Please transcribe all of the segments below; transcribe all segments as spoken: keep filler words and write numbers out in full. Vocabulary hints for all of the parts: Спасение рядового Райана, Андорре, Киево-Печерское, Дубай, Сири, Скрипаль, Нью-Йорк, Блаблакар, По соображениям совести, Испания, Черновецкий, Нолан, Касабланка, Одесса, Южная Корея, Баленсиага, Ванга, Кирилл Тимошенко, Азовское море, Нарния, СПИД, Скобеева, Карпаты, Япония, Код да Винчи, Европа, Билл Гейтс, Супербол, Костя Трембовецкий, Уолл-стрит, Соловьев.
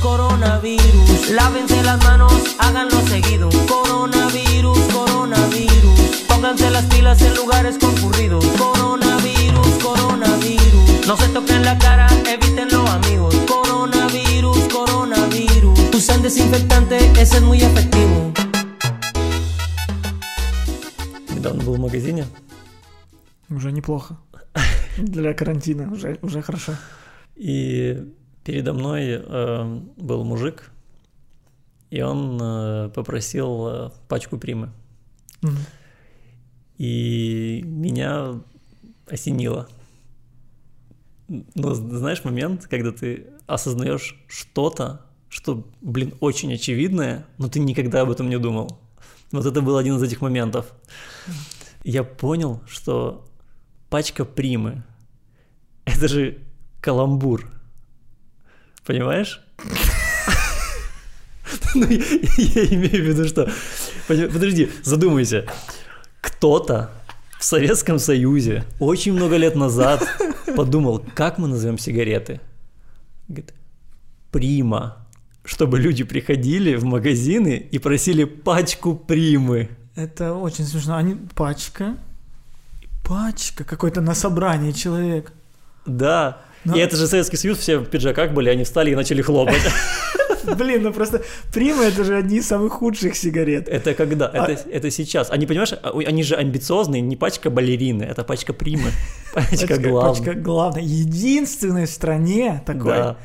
coronavirus. Lávense las manos, háganlo seguido. Coronavirus, coronavirus. Pónganse las pilas en lugares concurridos. Coronavirus, coronavirus. No se toquen la cara, evítenlo, amigos. Coronavirus, coronavirus. Usen desinfectante, ese es muy efectivo. Недавно был в магазине. Уже неплохо. Для карантина уже, уже хорошо. И передо мной э, был мужик, и он э, попросил э, пачку примы. Mm-hmm. И меня осенило. Ну, знаешь, момент, когда ты осознаешь что-то, что, блин, очень очевидное, но ты никогда об этом не думал. Вот это был один из этих моментов. Я понял, что пачка примы — это же каламбур. Понимаешь? Ну, я, я имею в виду, что... Подожди, задумайся. Кто-то в Советском Союзе очень много лет назад подумал, как мы назовем сигареты. Говорит, прима. Чтобы люди приходили в магазины и просили пачку примы. Это очень смешно. Они... Пачка? Пачка? Какой-то на собрании человек. Да. Но... И это же Советский Союз, все в пиджаках были, они встали и начали хлопать. Блин, ну просто примы — это же одни из самых худших сигарет. Это когда? А... Это, это сейчас. Они, понимаешь, они же амбициозные, не пачка балерины, это пачка примы. Пачка главная. Пачка главная. Единственная в стране такой. Да.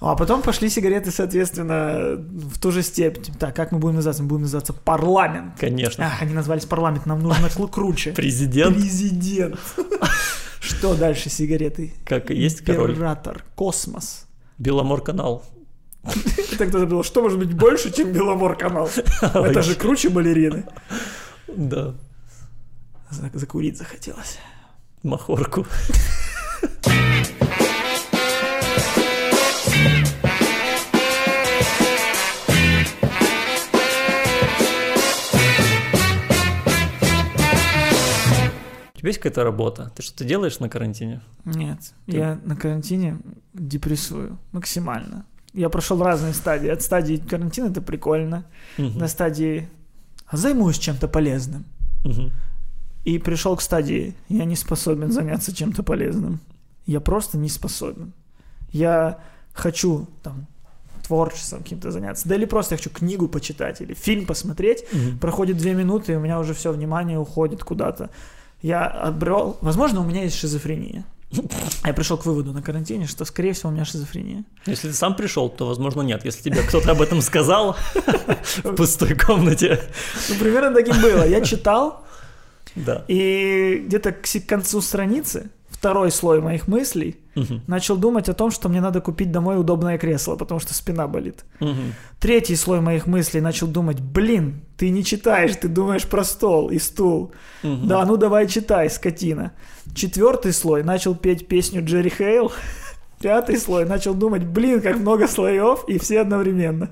А потом пошли сигареты, соответственно, в ту же степень. Так, как мы будем называться? Мы будем называться парламент. Конечно. Ах, они назвались парламент, нам нужно круче. Президент. Президент. Что дальше сигареты? Как и есть король. Император, космос. Беломорканал. Так кто-то думал, что может быть больше, чем Беломорканал? Это же круче балерины. Да. Закурить захотелось. Махорку. У тебя есть какая-то работа? Ты что-то делаешь на карантине? Нет, ты... я на карантине депрессую максимально. Я прошел разные стадии. От стадии карантина — это прикольно, угу. До стадии «займусь чем-то полезным». Угу. И пришел к стадии «я не способен заняться чем-то полезным». Я просто не способен. Я хочу там творчеством каким-то заняться, да или просто я хочу книгу почитать или фильм посмотреть. Угу. Проходит две минуты, и у меня уже все внимание уходит куда-то. Я отбрел... Возможно, у меня есть шизофрения. Я пришел к выводу на карантине, что, скорее всего, у меня шизофрения. Если ты сам пришел, то, возможно, нет. Если тебе кто-то об этом сказал в пустой комнате. Ну, примерно таким было. Я читал, и где-то к концу страницы, второй слой моих мыслей, начал думать о том, что мне надо купить домой удобное кресло, потому что спина болит. Третий слой моих мыслей начал думать, блин, ты не читаешь, ты думаешь про стол и стул. Да, ну давай читай, скотина. Четвертый слой начал петь песню Джерри Хейл. Пятый слой начал думать, блин, как много слоев, и все одновременно.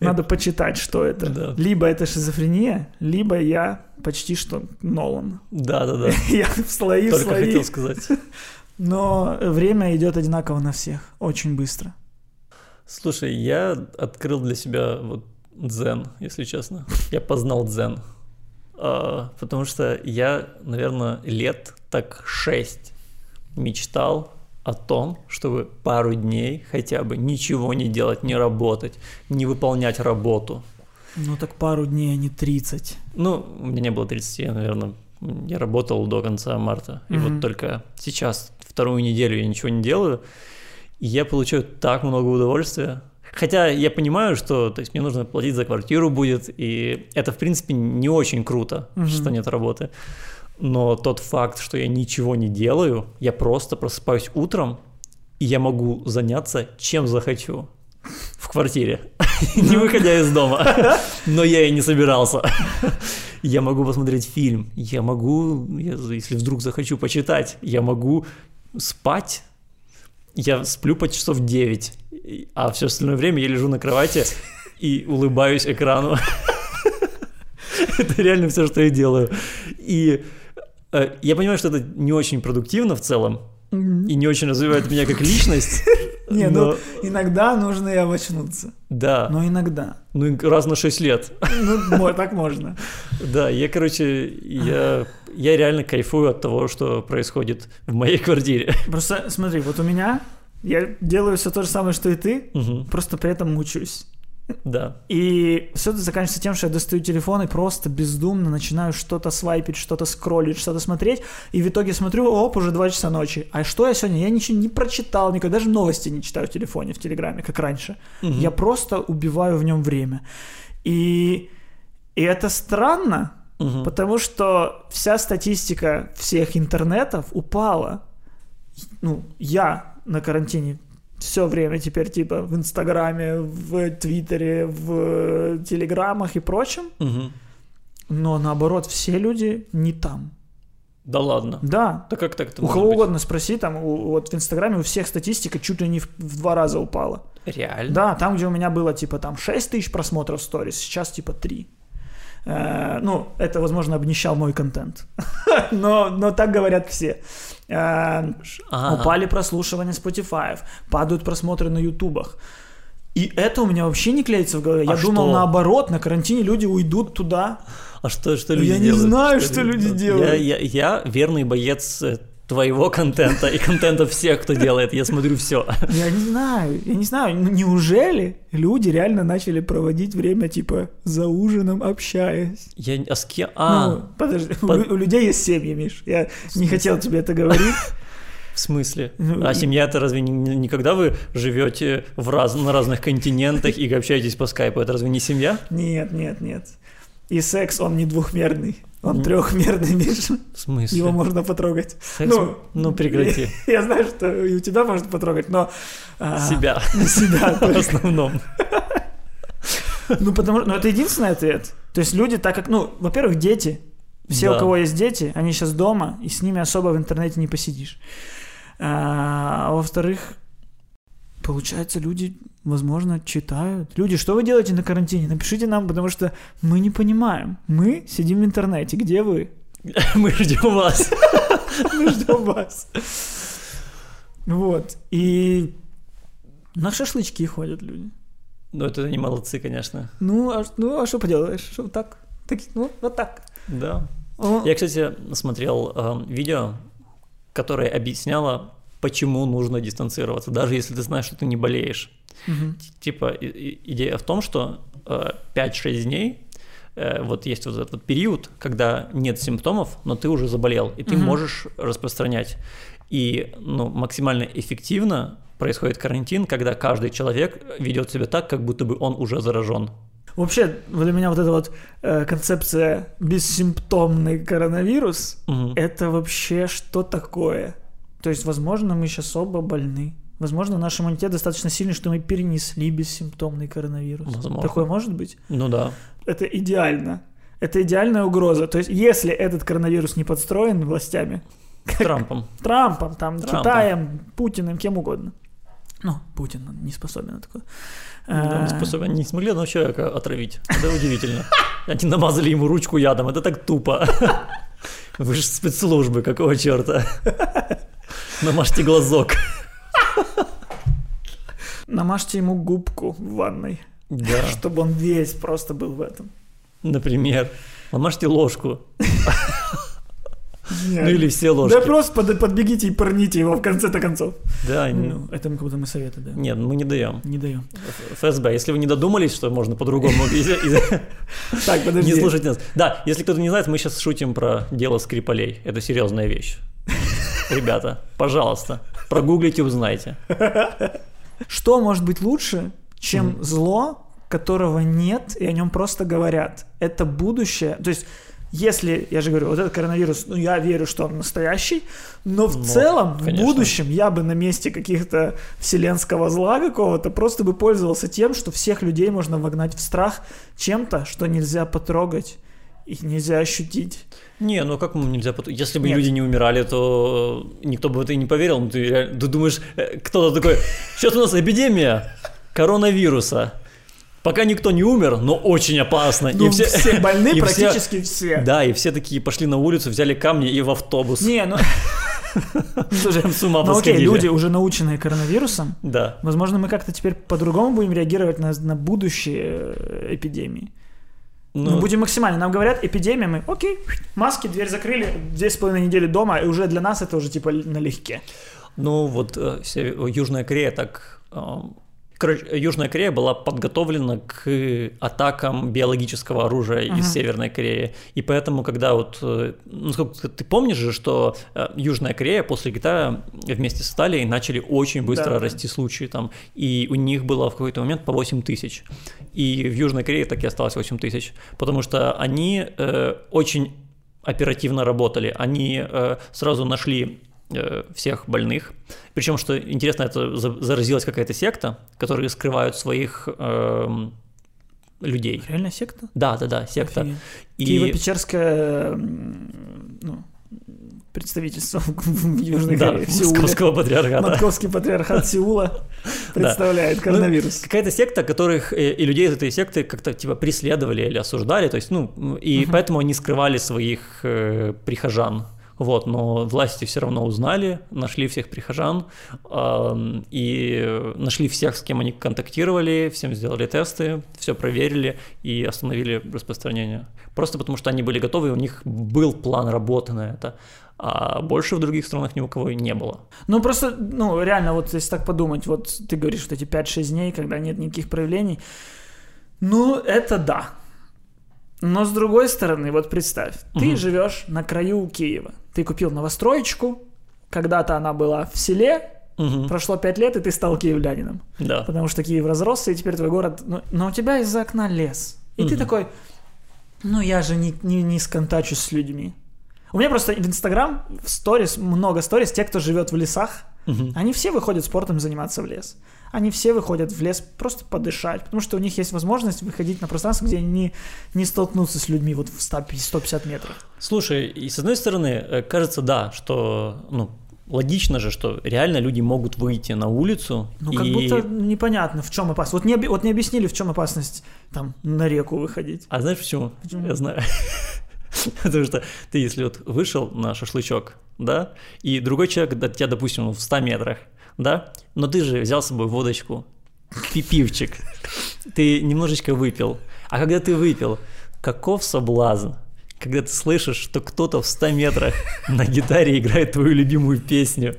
Надо почитать, что это. Да. Либо это шизофрения, либо я почти что Нолан. Да-да-да. Я в слои, только слои. Хотел сказать. Но время идет одинаково на всех, очень быстро. Слушай, я открыл для себя вот дзен, если честно. Я познал дзен. А, потому что я, наверное, лет так шесть мечтал о том, чтобы пару дней хотя бы ничего не делать, не работать, не выполнять работу. Ну так пару дней, а не тридцать. Ну, у меня не было тридцати, я, наверное, я работал до конца марта. И mm-hmm. вот только сейчас, вторую неделю я ничего не делаю, и я получаю так много удовольствия. Хотя я понимаю, что, то есть, мне нужно платить за квартиру будет, и это, в принципе, не очень круто, mm-hmm. что нет работы. Но тот факт, что я ничего не делаю, я просто просыпаюсь утром, и я могу заняться чем захочу в квартире, не выходя из дома. Но я и не собирался. Я могу посмотреть фильм, я могу, если вдруг захочу, почитать, я могу спать. Я сплю по часов девять, а все остальное время я лежу на кровати и улыбаюсь экрану. Это реально все, что я делаю. И я понимаю, что это не очень продуктивно в целом, и не очень развивает меня как личность, Не, но... ну иногда нужно и овощнуться. Да. Но иногда. Ну раз на шесть лет. Ну так можно. Да, я, короче, я, я реально кайфую от того, что происходит в моей квартире. Просто смотри, вот у меня, я делаю все то же самое, что и ты, угу. просто при этом мучаюсь. Да. И все это заканчивается тем, что я достаю телефон и просто бездумно начинаю что-то свайпить, что-то скроллить, что-то смотреть. И в итоге смотрю, оп, уже два часа ночи. А что я сегодня? Я ничего не прочитал никогда, даже новости не читаю в телефоне, в Телеграме, как раньше. Угу. Я просто убиваю в нем время. И, и это странно, угу. потому что вся статистика всех интернетов упала. Ну, я на карантине все время теперь типа в Инстаграме, в Твиттере, в Телеграмах и прочем. Угу. Но наоборот, все люди не там. Да ладно? Да. Да как так-то? У кого угодно спроси, там у, вот в Инстаграме у всех статистика чуть ли не в, в два раза упала. Реально? Да, там, где у меня было типа там шесть тысяч просмотров в сторис, сейчас типа три. Э, ну, это, возможно, обнищал мой контент. но, но так говорят все. А-а-а. Упали прослушивания Spotify, падают просмотры на ютубах. И это у меня вообще не клеится в голове. Я а думал, что? Наоборот, на карантине люди уйдут туда. А что, что люди я делают? Я не знаю, что, что люди делают. Я, я, я верный боец твоего контента и контента всех, кто делает. Я смотрю все. Я не знаю, я не знаю. Неужели люди реально начали проводить время типа за ужином, общаясь? Я не... А с кем? А, ну, подожди, под... у, у людей есть семьи, Миш. Я не хотел тебе это говорить. В смысле? Ну, а и... семья-то разве не, не когда вы живете в раз... на разных континентах и общаетесь по скайпу? Это разве не семья? Нет, нет, нет. И секс, он не двухмерный. Он трехмерный, Миша. В смысле? Его можно потрогать. Секс? Ну, ну, прекрати. Я, я знаю, что и у тебя можно потрогать, но... А, себя. Себя. В основном. Ну, потому что... Ну, это единственный ответ. То есть люди так как... Ну, во-первых, дети. Все, да. у кого есть дети, они сейчас дома, и с ними особо в интернете не посидишь. А, а во-вторых, получается, люди... Возможно, читают. Люди, что вы делаете на карантине? Напишите нам, потому что мы не понимаем. Мы сидим в интернете. Где вы? Мы ждем вас. Мы ждем вас. Вот. И на шашлычки ходят люди. Ну, это не молодцы, конечно. Ну, а что поделаешь? Что так? Ну, вот так. Да. Я, кстати, смотрел видео, которое объясняло, почему нужно дистанцироваться, даже если ты знаешь, что ты не болеешь. Угу. Типа и, идея в том, что э, пять-шесть дней э, вот есть вот этот вот период, когда нет симптомов, но ты уже заболел, и ты угу. можешь распространять. И ну, максимально эффективно происходит карантин, когда каждый человек ведет себя так, как будто бы он уже заражен. Вообще для меня вот эта вот э, концепция бессимптомный коронавирус, угу. это вообще что такое? То есть, возможно, мы сейчас оба больны. Возможно, наш иммунитет достаточно сильный, что мы перенесли бессимптомный коронавирус. Возможно. Такое может быть? Ну да. Это идеально. Это идеальная угроза. То есть, если этот коронавирус не подстроен властями... Трампом. Трампом, там, Трампом. Китаем, Путиным, кем угодно. Ну, Путин он не способен на такое. Да, не способен. Они не смогли одного человека отравить. Это удивительно. Они намазали ему ручку ядом. Это так тупо. Вы же спецслужбы, какого черта? Намажьте глазок. Намажьте ему губку в ванной, да. чтобы он весь просто был в этом. Например, намажьте ложку. Ну или все ложки. Да просто подбегите и порните его в конце-то концов. Да, ну, это мы как будто мы советы даем. Нет, мы не даем. Не даем. эф эс бэ, если вы не додумались, что можно по-другому, так, подожди. Не слушайте нас. Да, если кто-то не знает, мы сейчас шутим про дело Скрипалей. Это серьезная вещь. Ребята, пожалуйста, прогуглите, узнайте. Что может быть лучше, чем mm-hmm. зло, которого нет, и о нем просто говорят? Это будущее. То есть, если, я же говорю, вот этот коронавирус, ну, я верю, что он настоящий, но в но, целом, конечно. В будущем я бы на месте каких-то вселенского зла какого-то просто бы пользовался тем, что всех людей можно вогнать в страх чем-то, что нельзя потрогать. Их нельзя ощутить. Не, ну как нельзя... Если бы Нет. люди не умирали, то никто бы в это и не поверил. Ну, ты, реально... ты думаешь, кто-то такой, сейчас у нас эпидемия коронавируса. Пока никто не умер, но очень опасно. Ну, и все... все больны, и практически все... все. Да, и все такие пошли на улицу, взяли камни и в автобус. Не, ну... Слушай, с ума посходили. Окей, люди, уже наученные коронавирусом, да. Возможно, мы как-то теперь по-другому будем реагировать на, на будущие эпидемии. Ну, мы будем максимально. Нам говорят, эпидемия, мы окей, маски, дверь закрыли, две с половиной недели дома, и уже для нас это уже типа налегке. Ну вот Южная Корея так... Короче, Южная Корея была подготовлена к атакам биологического оружия uh-huh. из Северной Кореи, и поэтому, когда вот, ну, сколько ты помнишь же, что Южная Корея после Китая вместе с Италией начали очень быстро да, расти да. случаи там, и у них было в какой-то момент по восемь тысяч, и в Южной Корее так и осталось восемь тысяч, потому что они э, очень оперативно работали, они э, сразу нашли всех больных. Причем, что интересно, это заразилась какая-то секта, которые скрывают своих э, людей. Реально секта? Да, да, да, секта. И... Киево-Печерское ну, представительство в Южной да, Корее, в Сеуле. Московского патриархата. Московский патриархат Сеула представляет да. коронавирус. Ну, какая-то секта, которых и людей из этой секты как-то типа преследовали или осуждали, то есть, ну, и угу. поэтому они скрывали своих э, прихожан. Вот, но власти все равно узнали, нашли всех прихожан э, и нашли всех, с кем они контактировали, всем сделали тесты, все проверили и остановили распространение. Просто потому что они были готовы, у них был план работы на это, а больше в других странах ни у кого и не было. Ну просто, ну реально, вот если так подумать, вот ты говоришь, вот эти пять-шесть дней, когда нет никаких проявлений, ну это да. Но с другой стороны, вот представь, ты угу. живешь на краю Киева, ты купил новостроечку, когда-то она была в селе, угу. прошло пять лет, и ты стал киевлянином, да. потому что Киев разросся, и теперь твой город, ну, но у тебя из-за окна лес, и угу. ты такой, ну я же не, не, не сконтачусь с людьми. У меня просто в Инстаграм, в сторис, много сторис, те, кто живет в лесах, угу. они все выходят спортом заниматься в лес. Они все выходят в лес просто подышать, потому что у них есть возможность выходить на пространство, где они не, не столкнутся с людьми вот в сто пятьдесят метров. Слушай, и с одной стороны, кажется, да, что, ну, логично же, что реально люди могут выйти на улицу. Ну, и... как будто непонятно, в чем опасность. Вот не, вот не объяснили, в чем опасность там на реку выходить. А знаешь почему? Почему? Я знаю. Потому что ты, если вот вышел на шашлычок, да, и другой человек от тебя, допустим, в ста метрах, да, но ты же взял с собой водочку, пивчик, ты немножечко выпил. А когда ты выпил, каков соблазн, когда ты слышишь, что кто-то в ста метрах на гитаре играет твою любимую песню.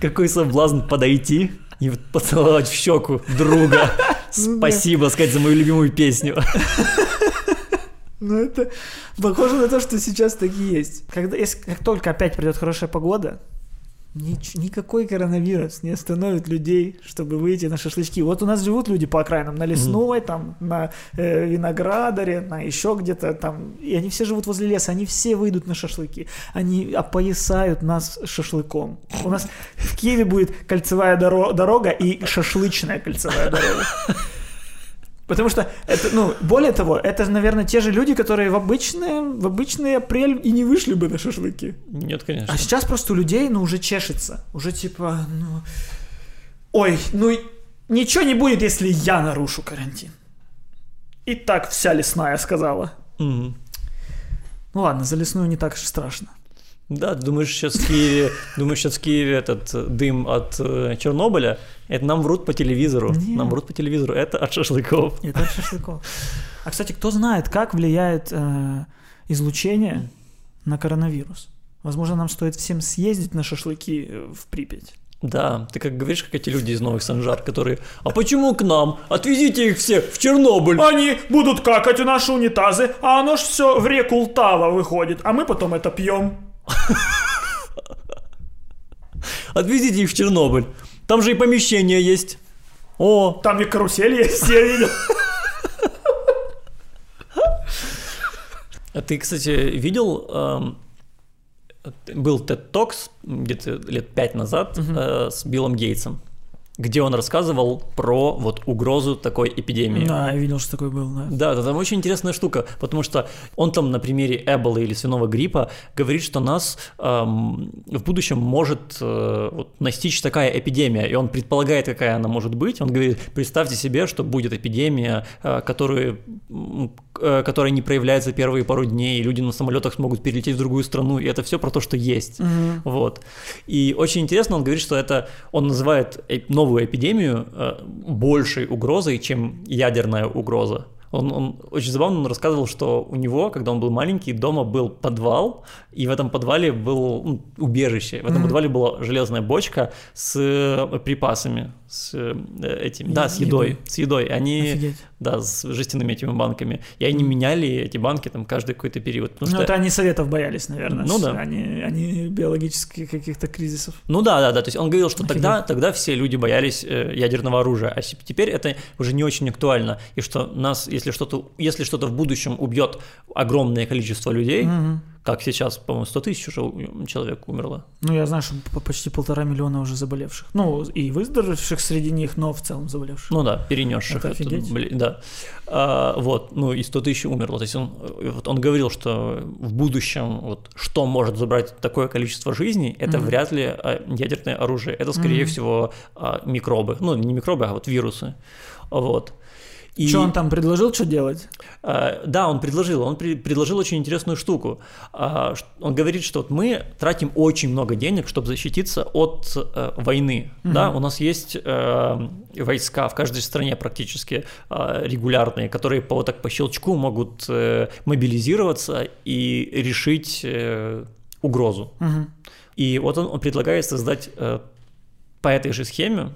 Какой соблазн подойти и поцеловать в щеку друга. Спасибо, сказать, за мою любимую песню. Ну, это похоже на то, что сейчас такие есть. Когда, если, как только опять придет хорошая погода, нич, никакой коронавирус не остановит людей, чтобы выйти на шашлычки. Вот у нас живут люди по окраинам, на Лесной, mm-hmm. там, на э, Виноградаре, на еще где-то там. И они все живут возле леса, они все выйдут на шашлыки. Они опоясают нас шашлыком. У нас в Киеве будет кольцевая доро- дорога и шашлычная кольцевая дорога. Потому что, это, ну, более того, это, наверное, те же люди, которые в обычные, в обычный апрель и не вышли бы на шашлыки. Нет, конечно. А сейчас просто у людей, ну, уже чешется. Уже типа, ну... Ой, ну, ничего не будет, если я нарушу карантин. И так вся лесная сказала. Угу. Ну ладно, за лесную не так уж страшно. Да, ты думаешь, сейчас в Киеве, думаешь, сейчас в Киеве этот дым от Чернобыля, это нам врут по телевизору. Нет. Нам врут по телевизору, это от шашлыков. Это от шашлыков. А, кстати, кто знает, как влияет э, излучение на коронавирус? Возможно, нам стоит всем съездить на шашлыки в Припять. Да, ты как говоришь, как эти люди из Новых Санжар, которые: а почему к нам? Отвезите их все в Чернобыль. Они будут какать у наши унитазы, а оно ж все в реку Лтава выходит, а мы потом это пьем. Отвезите их в Чернобыль. Там же и помещение есть. О, там и карусель есть, я видел. А ты, кстати, видел, был TED Talks где-то лет пять назад с Биллом Гейтсом, где он рассказывал про вот угрозу такой эпидемии. Да, я видел, что такое было. Да, да, там очень интересная штука, потому что он там на примере эболы или свиного гриппа говорит, что нас эм, в будущем может э, вот, настичь такая эпидемия, и он предполагает, какая она может быть. Он говорит, представьте себе, что будет эпидемия, э, которую, э, которая не проявляется первые пару дней, и люди на самолетах смогут перелететь в другую страну, и это все про то, что есть. Mm-hmm. Вот. И очень интересно, он говорит, что это, он называет новую эпидемию большей угрозой, чем ядерная угроза. Он, он очень забавно он рассказывал, что у него, когда он был маленький, дома был подвал, и в этом подвале было ну, убежище. В этом mm-hmm. подвале была железная бочка с припасами, с этим, е- да, с едой, едой, с едой. Они, офигеть. Да, с жестяными этими банками. И они меняли эти банки там каждый какой-то период. Ну что... это они советов боялись, наверное. Ну да. Они, они биологических каких-то кризисов. Ну да, да, да. То есть он говорил, что тогда, тогда все люди боялись ядерного оружия, а теперь это уже не очень актуально, и что нас Если что-то, если что-то в будущем убьет огромное количество людей, mm-hmm. как сейчас, по-моему, сто тысяч уже человек умерло. Ну, я знаю, что почти полтора миллиона уже заболевших. Ну, и выздоровевших среди них, но в целом заболевших. Ну да, перенесших. Это офигеть. Блин, да. А, вот, ну и сто тысяч умерло. То есть он, вот он говорил, что в будущем вот, что может забрать такое количество жизней, это mm-hmm. вряд ли ядерное оружие. Это, скорее mm-hmm. всего, микробы. Ну, не микробы, а вот вирусы. Вот. И... Что он там предложил, что делать? А, да, он предложил, он при, предложил очень интересную штуку. А, он говорит, что вот мы тратим очень много денег, чтобы защититься от э, войны. Угу. Да? У нас есть э, войска в каждой стране практически э, регулярные, которые по, вот так, по щелчку могут э, мобилизироваться и решить э, угрозу. Угу. И вот он, он предлагает создать э, по этой же схеме,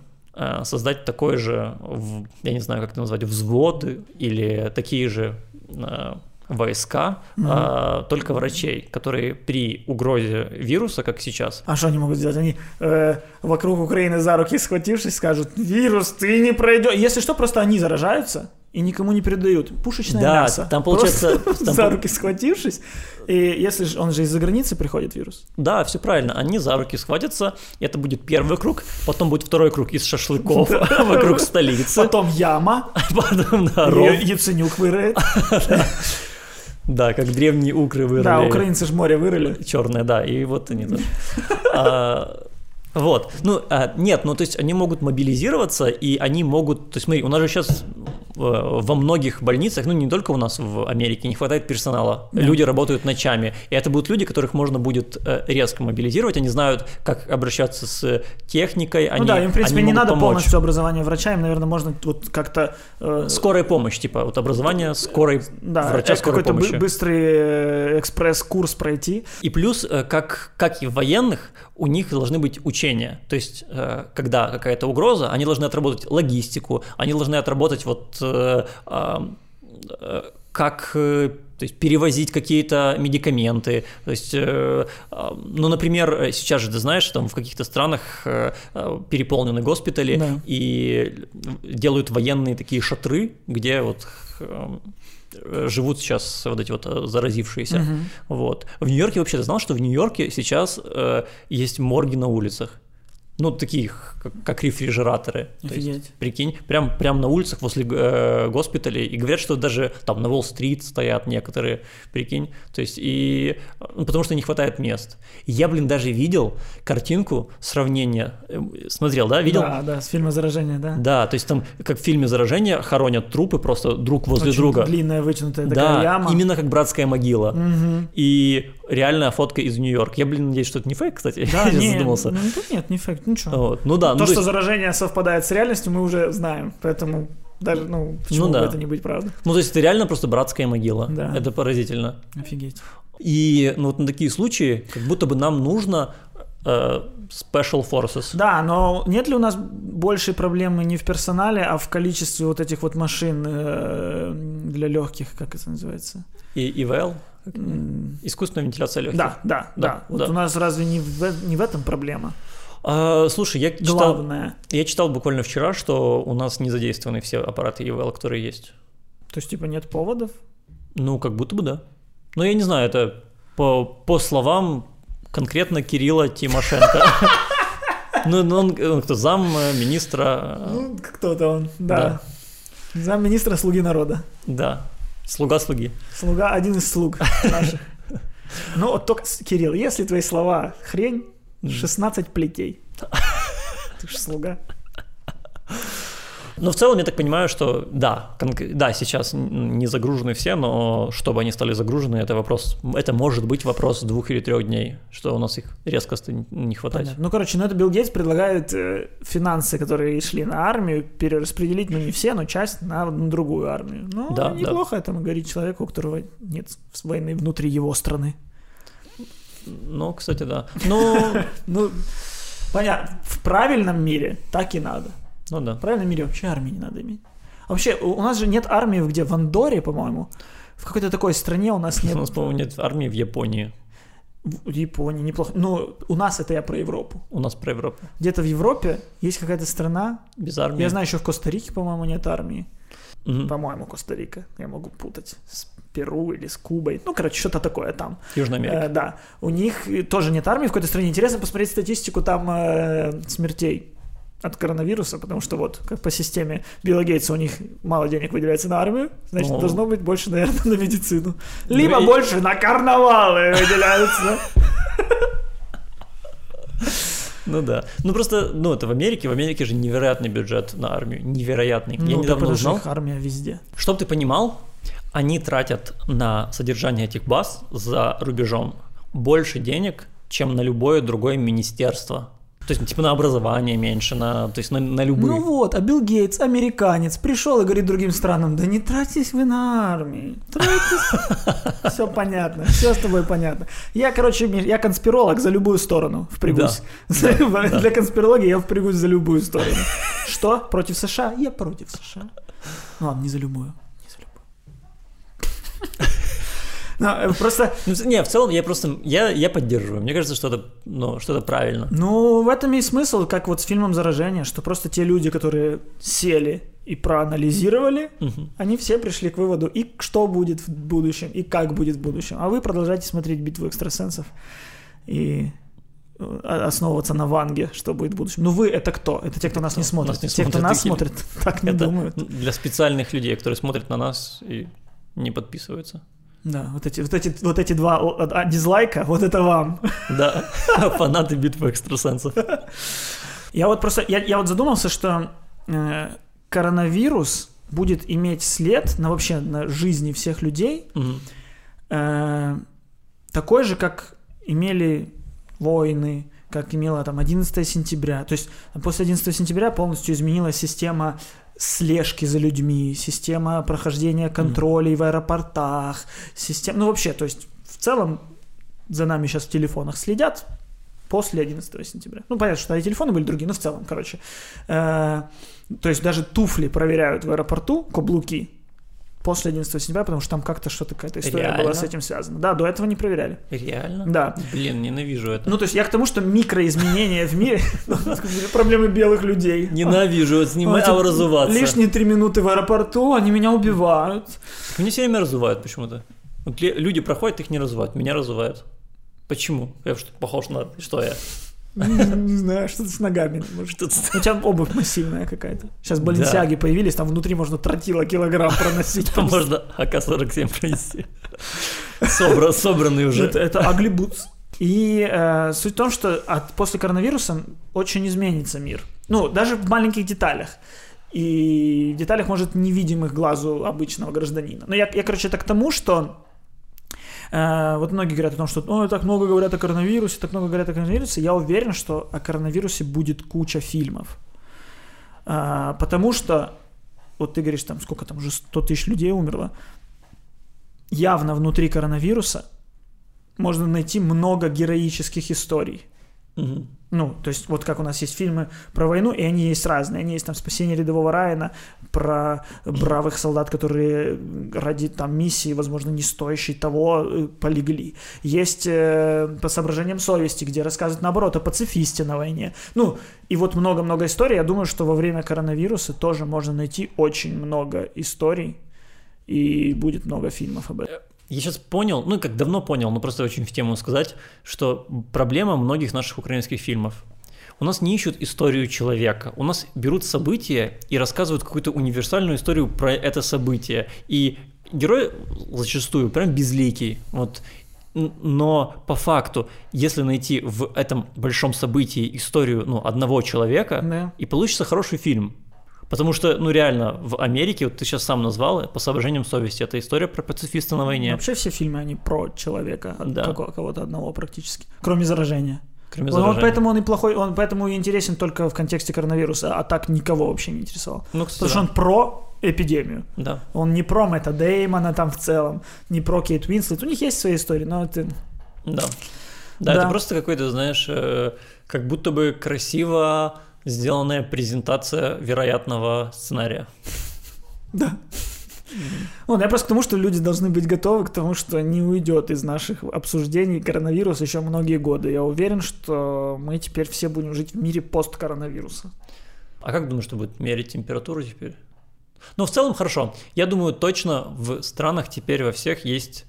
создать такой же, я не знаю, как это назвать, взводы или такие же войска, mm-hmm. только врачей, которые при угрозе вируса, как сейчас. А что они могут сделать? Они э, вокруг Украины за руки схватившись скажут: «Вирус, ты не пройдешь». Если что, просто они заражаются и никому не передают. Пушечное да, мясо. Там получается... Просто там... за руки схватившись. И если же он же из-за границы приходит вирус. Да, все правильно. Они за руки схватятся. Это будет первый круг. Потом будет второй круг из шашлыков вокруг столицы. Потом яма. Потом народ. Яценюк вырыт. Да, как древние укры вырыли. Да, украинцы ж море вырыли. Черное, да. И вот они там... Вот, ну, нет, ну, то есть они могут мобилизироваться, и они могут, то есть, смотри, у нас же сейчас во многих больницах, ну, не только у нас в Америке, не хватает персонала, да. Люди работают ночами, и это будут люди, которых можно будет резко мобилизировать, они знают, как обращаться с техникой, они, ну да, им, в принципе, не надо помочь. Полностью образование врача, им, наверное, можно вот как-то... Э... Скорая помощь, типа, вот образование скорой, да, врача скорой помощи. Да, какой-то быстрый экспресс-курс пройти. И плюс, как, как и в военных, у них должны быть учения. То есть, когда какая-то угроза, они должны отработать логистику, они должны отработать вот как... То есть перевозить какие-то медикаменты, то есть, э, э, ну, например, сейчас же ты знаешь, там в каких-то странах э, э, переполнены госпитали, да. И делают военные такие шатры, где вот э, живут сейчас вот эти вот заразившиеся. Угу. Вот. В Нью-Йорке вообще, ты знал, что в Нью-Йорке сейчас э, есть морги на улицах? Ну, такие, как рефрижераторы. То есть, прикинь, прям, прям на улицах возле э, госпиталей. И говорят, что даже там на Уолл-стрит стоят некоторые, прикинь. То есть, и... Ну, потому что не хватает мест. Я, блин, даже видел картинку сравнения. Смотрел, да? Видел? Да, да, с фильма «Заражение», да. Да, то есть там, как в фильме «Заражение», хоронят трупы просто друг возле очень друга. Длинная, вытянутая такая да, яма. Да, именно как братская могила. Угу. И... Реальная фотка из Нью-Йорка. Я, блин, надеюсь, что это не фейк, кстати. Да, я не, задумался. Ну, тут нет, не фейк, ничего. Вот. Ну, да, то, ну, что есть... заражение совпадает с реальностью, мы уже знаем. Поэтому даже, ну, почему ну, да. бы это не быть правдой? Ну, то есть это реально просто братская могила. Да. Это поразительно. Офигеть. И ну, вот на такие случаи, как будто бы нам нужно... Special Forces. Да, но нет ли у нас большей проблемы не в персонале, а в количестве вот этих вот машин для легких, как это называется? И ИВЛ? Искусственная вентиляция легких. Да, да, да. да. Вот да. У нас разве не в, не в этом проблема? А, слушай, я читал, я читал буквально вчера, что у нас не задействованы все аппараты ИВЛ, которые есть. То есть типа нет поводов? Ну, как будто бы да. Но я не знаю, это по, по словам... Конкретно Кирилла Тимошенко. Ну, он, он кто, замминистра... Ну, кто-то он, да. да. Замминистра слуги народа. Да, слуга слуги. Слуга, один из слуг наших. Ну, вот только, Кирилл, если твои слова хрень, шестнадцать плетей. Ты же слуга. Но в целом я так понимаю, что да, конк- да, сейчас не загружены все, но чтобы они стали загружены, это вопрос, это может быть вопрос двух или трех дней, что у нас их резко не хватает. Понятно. Ну, короче, ну это Билл Гейтс предлагает э, финансы, которые шли на армию, перераспределить, ну не все, но часть на, на другую армию. Ну, да, неплохо да. это говорить человеку, у которого нет войны внутри его страны. Ну, кстати, да. Ну, понятно, в правильном мире так и надо. Ну да. В правильном мире вообще армии не надо иметь. Вообще, у нас же нет армии, где в Андорре, по-моему, в какой-то такой стране у нас нет... У нас, по-моему, нет армии в Японии. В Японии, неплохо. Ну, у нас это я про Европу. У нас про Европу. Где-то в Европе есть какая-то страна... Без армии. Я знаю, еще в Коста-Рике, по-моему, нет армии. Mm-hmm. По-моему, Коста-Рика. Я могу путать с Перу или с Кубой. Ну, короче, что-то такое там. Южная Америка. Э, да. У них тоже нет армии в какой-то стране. Интересно посмотреть статистику там э, смертей от коронавируса, потому что вот, как по системе Билла Гейтса, у них мало денег выделяется на армию, значит, О. должно быть больше, наверное, на медицину. Либо ну, больше и... на карнавалы выделяются. Ну да. Ну просто, ну это в Америке, в Америке же невероятный бюджет на армию, невероятный. Я недавно узнал. Армия везде. Чтоб ты понимал, они тратят на содержание этих баз за рубежом больше денег, чем на любое другое министерство. То есть, типа, на образование меньше, на, то есть, на, на любые. Ну вот, а Билл Гейтс, американец, пришел и говорит другим странам, да не тратьтесь вы на армию, тратьтесь. Все понятно, все с тобой понятно. Я, короче, я конспиролог за любую сторону впрягусь. Для конспирологии я впрягусь за любую сторону. Что? Против США? Я против США. Ну ладно, не за любую. Не за любую. Ну, просто... Не, в целом я просто... Я, я поддерживаю. Мне кажется, что это, ну, что-то правильно. Ну, в этом и смысл, как вот с фильмом «Заражение», что просто те люди, которые сели и проанализировали, угу. они все пришли к выводу, и что будет в будущем, и как будет в будущем. А вы продолжайте смотреть «Битву экстрасенсов» и основываться на Ванге, что будет в будущем. Ну вы это кто? Это те, кто нас кто? не смотрит. Нас не те, смотрят, кто нас смотрит, так не думают. Для специальных людей, которые смотрят на нас и не подписываются. Да, вот эти, вот, эти, вот эти два а, дизлайка, вот это вам. Да, фанаты битвы экстрасенсов. Я вот просто, я, я вот задумался, что э, коронавирус будет иметь след на вообще на жизни всех людей, угу. э, такой же, как имели войны, как имела там одиннадцатое сентября. То есть после одиннадцатого сентября полностью изменилась система слежки за людьми, система прохождения контролей mm. в аэропортах, система... Ну, вообще, то есть, в целом, за нами сейчас в телефонах следят после одиннадцатого сентября. Ну, понятно, что и телефоны были другие, но в целом, короче. Э-э- то есть, даже туфли проверяют в аэропорту, каблуки, после одиннадцатого сентября, потому что там как-то что-то, какая-то история Реально? была с этим связана. Да, до этого не проверяли. Реально? Да. Блин, ненавижу это. Ну, то есть я к тому, что микроизменения в мире, проблемы белых людей. Ненавижу, это снимать, а разуваться. Лишние три минуты в аэропорту, они меня убивают. Меня все время разувают почему-то. Люди проходят, их не разувают, меня разувают. Почему? Я что, похож на... Что я? Не знаю, что-то с ногами. У тебя обувь массивная какая-то. Сейчас баленсиаги появились, там внутри можно тротила килограмм проносить. Там можно а ка сорок семь пронести. Собранный уже. Это ugly boots. И суть в том, что после коронавируса очень изменится мир. Ну, даже в маленьких деталях. И в деталях, может, невидимых глазу обычного гражданина. Но я, короче, это к тому, что... Вот многие говорят о том, что «Ой, так много говорят о коронавирусе, так много говорят о коронавирусе». Я уверен, что о коронавирусе будет куча фильмов. Потому что, вот ты говоришь, там сколько там, уже сто тысяч людей умерло. Явно внутри коронавируса можно найти много героических историй. Угу. Ну, то есть вот как у нас есть фильмы про войну, и они есть разные. Они есть там «Спасение рядового Райана», про бравых солдат, которые ради там миссии, возможно, не стоящей того, полегли. Есть э, «По соображениям совести», где рассказывают, наоборот, о пацифисте на войне. Ну, и вот много-много историй. Я думаю, что во время коронавируса тоже можно найти очень много историй, и будет много фильмов об этом. Я сейчас понял, ну как давно понял, но просто очень в тему сказать, что проблема многих наших украинских фильмов. У нас не ищут историю человека, у нас берут события и рассказывают какую-то универсальную историю про это событие. И герой зачастую прям безликий, вот. Но по факту, если найти в этом большом событии историю, ну, одного человека, да. и получится хороший фильм. Потому что, ну, реально, в Америке, вот ты сейчас сам назвал, по соображениям совести, это история про пацифиста на войне. Вообще все фильмы, они про человека, да. кого-то одного практически, кроме «Заражения». Кроме он, он поэтому он и плохой, он поэтому и интересен только в контексте коронавируса, а так никого вообще не интересовал. Ну, кстати, Потому да. что он про эпидемию. Да. Он не про Мэтта Дэймона там в целом, не про Кейт Уинслет. У них есть свои истории, но это... Да. Да, да. это просто какой-то, знаешь, как будто бы красиво сделанная презентация вероятного сценария. Да. Ну, я просто к тому, что люди должны быть готовы к тому, что не уйдет из наших обсуждений коронавирус еще многие годы. Я уверен, что мы теперь все будем жить в мире посткоронавируса. А как думаешь, что будет мерить температуру теперь? Ну, в целом хорошо. Я думаю, точно в странах теперь во всех есть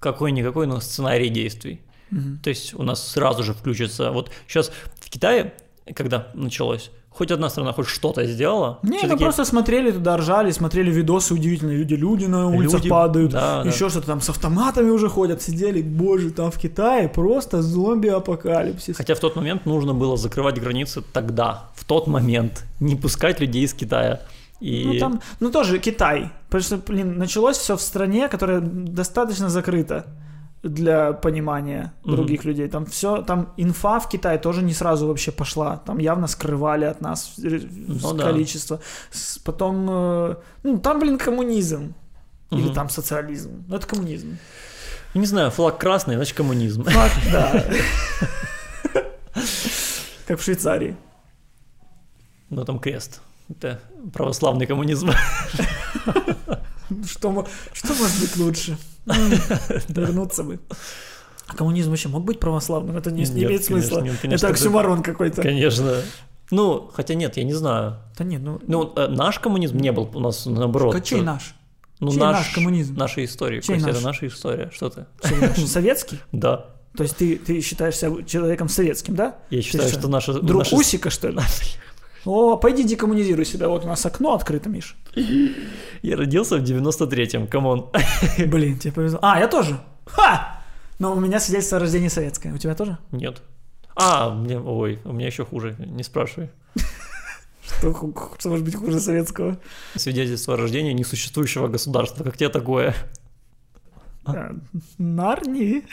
какой-никакой, но сценарий действий. Угу. То есть у нас сразу же включится... Вот сейчас в Китае, когда началось... Хоть одна страна хоть что-то сделала? Нет, мы просто смотрели туда, ржали, смотрели видосы удивительные. Люди, люди на улицах люди, падают, да, еще да. что-то там с автоматами уже ходят, сидели. Боже, там в Китае просто зомби-апокалипсис. Хотя в тот момент нужно было закрывать границы тогда, в тот момент, не пускать людей из Китая. И... Ну, там, ну тоже Китай, потому что, блин, началось все в стране, которая достаточно закрыта. Для понимания других mm-hmm. людей. Там все, там инфа в Китае тоже не сразу вообще пошла. Там явно скрывали от нас ну, количество. Да. Потом, ну там, блин, коммунизм. Mm-hmm. Или там социализм. Ну это коммунизм. Не знаю, флаг красный, значит коммунизм. Флаг, да. Как в Швейцарии. Ну там крест. Это православный коммунизм. Что, что может быть лучше? Вернуться бы. А коммунизм вообще мог быть православным? Это не, нет, не имеет конечно, смысла. Нет, конечно, это оксюморон это... какой-то. Конечно. Ну, хотя нет, я не знаю. Да нет, ну... ну наш коммунизм не был у нас наоборот. А чей наш? Ну, чей наш, наш коммунизм? Наша история. Чей наш? Это наша история. Что ты? Советский? Да. То есть ты, ты считаешься человеком советским, да? Я считаю, что, что наша... Друг наша... Усика, что ли? О, пойди декоммунизируй себя, вот у нас окно открыто, Миш. Я родился в девяносто третьем, камон. Блин, тебе повезло. А, я тоже. Ха! Но у меня свидетельство о рождении советское, у тебя тоже? Нет. А, у меня, ой, у меня еще хуже, не спрашивай. Что, что может быть хуже советского? Свидетельство о рождении несуществующего государства, как тебе такое? А? Нарнии?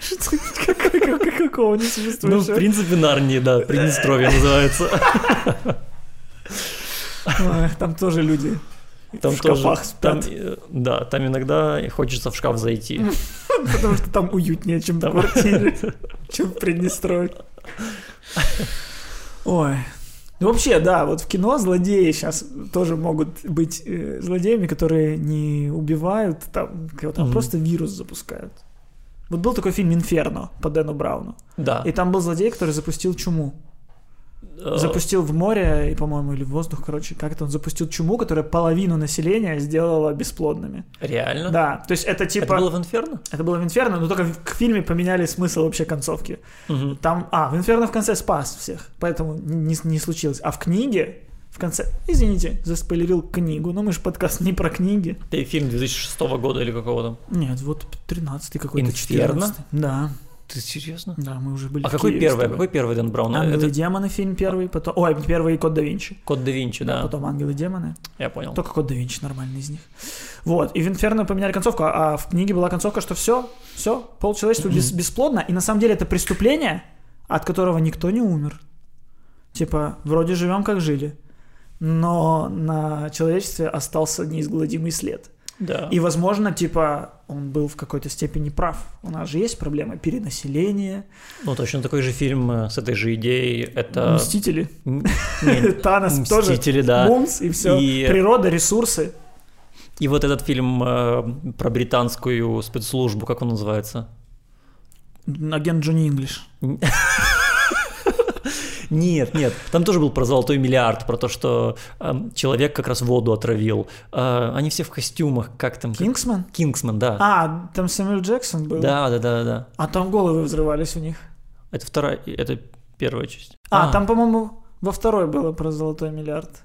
Какого несуществующего? Ну, в принципе, Нарнии, да, Приднестровье называется. Там тоже люди там в тоже, шкафах спят. Там, да, там иногда хочется в шкаф зайти. Потому что там уютнее, чем в квартире, чем в Приднестровье. Ой. Ну вообще, да, вот в кино злодеи сейчас тоже могут быть э, злодеями, которые не убивают, там, там mm-hmm. просто вирус запускают. Вот был такой фильм «Инферно» по Дэну Брауну. Да. И там был злодей, который запустил чуму. Запустил в море, и, по-моему, или в воздух, короче, как-то он запустил чуму, которая половину населения сделала бесплодными. Реально? Да, то есть это типа... Это было в «Инферно»? Это было в «Инферно», но только в, к фильме поменяли смысл вообще концовки. Угу. Там, а, в «Инферно» в конце спас всех, поэтому не, не случилось. А в книге в конце... Извините, заспойлерил книгу, но мы же подкаст не про книги. Это фильм две тысячи шестого года или какого там? Нет, вот тринадцатый какой-то, «Инферно»? четырнадцатый. Да. Ты серьезно? Да, мы уже были. А в какой Киеве, первый? Какой первый Дэн Браун? Ангелы и демоны фильм первый, потом. Ой, первый Код да Винчи. Код да Винчи, да. Потом Ангелы и демоны. Я понял. Только Код да Винчи нормальный из них. Вот. И в «Инферно» поменяли концовку, а в книге была концовка, что все, все, полчеловечества mm-hmm. бесплодно, и на самом деле это преступление, от которого никто не умер. Типа вроде живем как жили, но на человечестве остался неизгладимый след. Да. И, возможно, типа, он был в какой-то степени прав. У нас же есть проблема перенаселения. Ну, точно такой же фильм с этой же идеей. Это... «Мстители». Танос тоже. «Мстители», да. Бумс и все. Природа, ресурсы. И вот этот фильм про британскую спецслужбу, как он называется? «Агент Джонни Инглиш». Нет, нет, там тоже был про золотой миллиард, про то, что э, человек как раз воду отравил. Э, они все в костюмах, как там... Кингсман? Как... Кингсман, да. А, там Сэмюэл Джексон был? Да, да, да, да. А там головы взрывались у них. Это вторая, это Первая часть. А, а, там, по-моему, во второй было про золотой миллиард.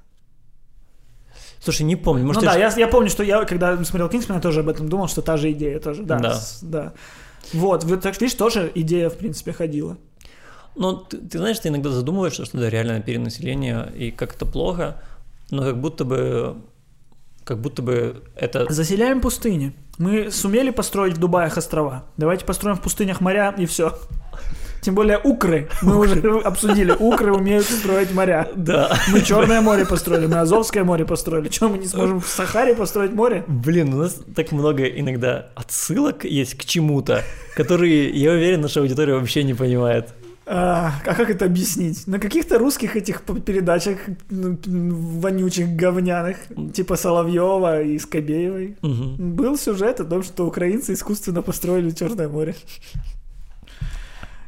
Слушай, не помню. Может, ну да, я, я помню, что я, когда смотрел «Кингсмана», тоже об этом думал, что та же идея тоже. Да, да. С, да. Вот, вот, так что, видишь, тоже идея, в принципе, ходила. Ну, ты, ты знаешь, ты иногда задумываешься, что да, реально перенаселение, и как это плохо, но как будто бы... Как будто бы это... Заселяем пустыни. Мы сумели построить в Дубаях острова. Давайте построим в пустынях моря, и все. Тем более укры. Мы уже обсудили. Укры умеют строить моря. Да. Мы Черное море построили, мы Азовское море построили. Чего мы не сможем в Сахаре построить море? Блин, у нас так много иногда отсылок есть к чему-то, которые, я уверен, наша аудитория вообще не понимает. А, а как это объяснить? На каких-то русских этих передачах вонючих, говняных, типа Соловьева и Скобеевой, угу. был сюжет о том, что украинцы искусственно построили Черное море.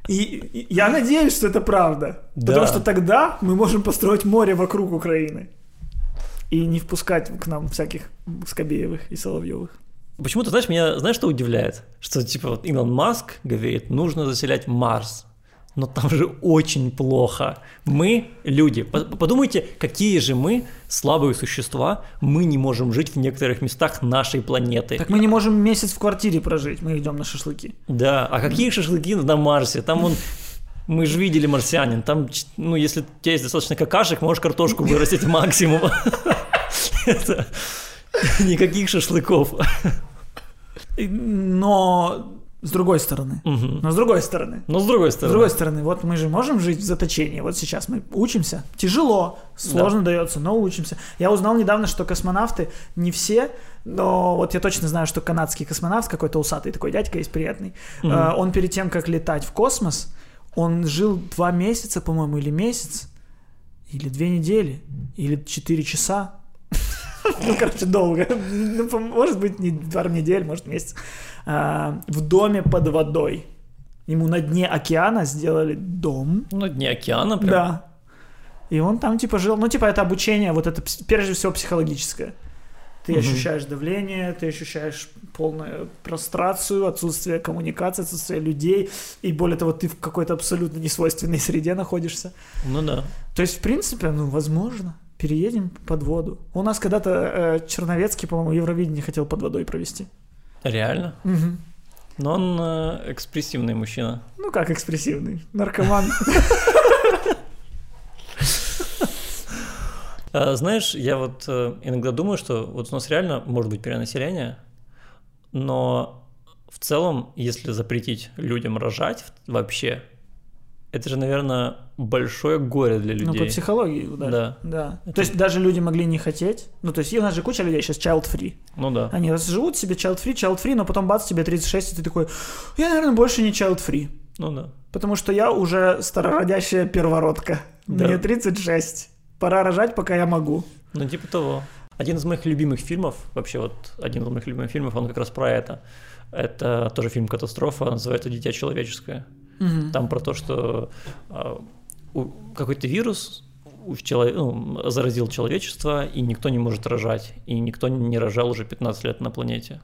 И, и я надеюсь, что это правда. Да. Потому что тогда мы можем построить море вокруг Украины. И не впускать к нам всяких Скобеевых и Соловьевых. Почему-то, знаешь, меня, знаешь, что удивляет? Что, типа, вот Илон Маск говорит, нужно заселять Марс. Но там же очень плохо. Мы люди. Подумайте, какие же мы слабые существа. Мы не можем жить в некоторых местах нашей планеты. Так мы не можем месяц в квартире прожить. Мы идем на шашлыки. Да, а какие шашлыки на Марсе? Там он... Мы же видели «Марсианин». Там, ну, если у тебя есть достаточно какашек, можешь картошку вырастить максимум. Никаких шашлыков. Но... С другой стороны. Угу. Но с другой стороны. Но с другой стороны. С другой стороны. Вот мы же можем жить в заточении. Вот сейчас мы учимся. Тяжело. Сложно да. дается, но учимся. Я узнал недавно, что космонавты не все, но вот я точно знаю, что канадский космонавт, какой-то усатый такой дядька есть приятный, угу. э, он перед тем, как летать в космос, он жил два месяца, по-моему, или месяц, или две недели, или четыре часа. Ну, короче, долго. Ну, может быть, не пару недель, может, месяц. А, в доме под водой. Ему на дне океана сделали дом. На дне океана прям? Да. И он там, типа, жил. Ну, типа, это обучение, вот это, прежде всего, психологическое. Ты угу. ощущаешь давление, ты ощущаешь полную прострацию, отсутствие коммуникации, отсутствие людей. И более того, ты в какой-то абсолютно несвойственной среде находишься. Ну, да. То есть, в принципе, ну, возможно. Переедем под воду. У нас когда-то э, Черновецкий, по-моему, Евровидение хотел под водой провести. Реально? Угу. Но он э, экспрессивный мужчина. Ну как экспрессивный? Наркоман. Знаешь, я вот иногда думаю, что вот у нас реально может быть перенаселение, но в целом, если запретить людям рожать вообще, это же, наверное, большое горе для людей. Ну, по психологии ударить. Да. да. Это... То есть даже люди могли не хотеть. Ну, то есть у нас же куча людей сейчас child-free. Ну, да. Они раз живут себе child-free, child-free, но потом бац, тебе тридцать шесть, и ты такой, я, наверное, больше не child-free. Ну, да. Потому что я уже старородящая первородка. Да. Мне тридцать шесть. Пора рожать, пока я могу. Ну, типа того. Один из моих любимых фильмов, вообще вот один из моих любимых фильмов, он как раз про это. Это тоже фильм «Катастрофа», называется «Дитя человеческое». Угу. Там про то, что э, у, какой-то вирус у человек, ну, заразил человечество, и никто не может рожать, и никто не рожал уже пятнадцать лет на планете.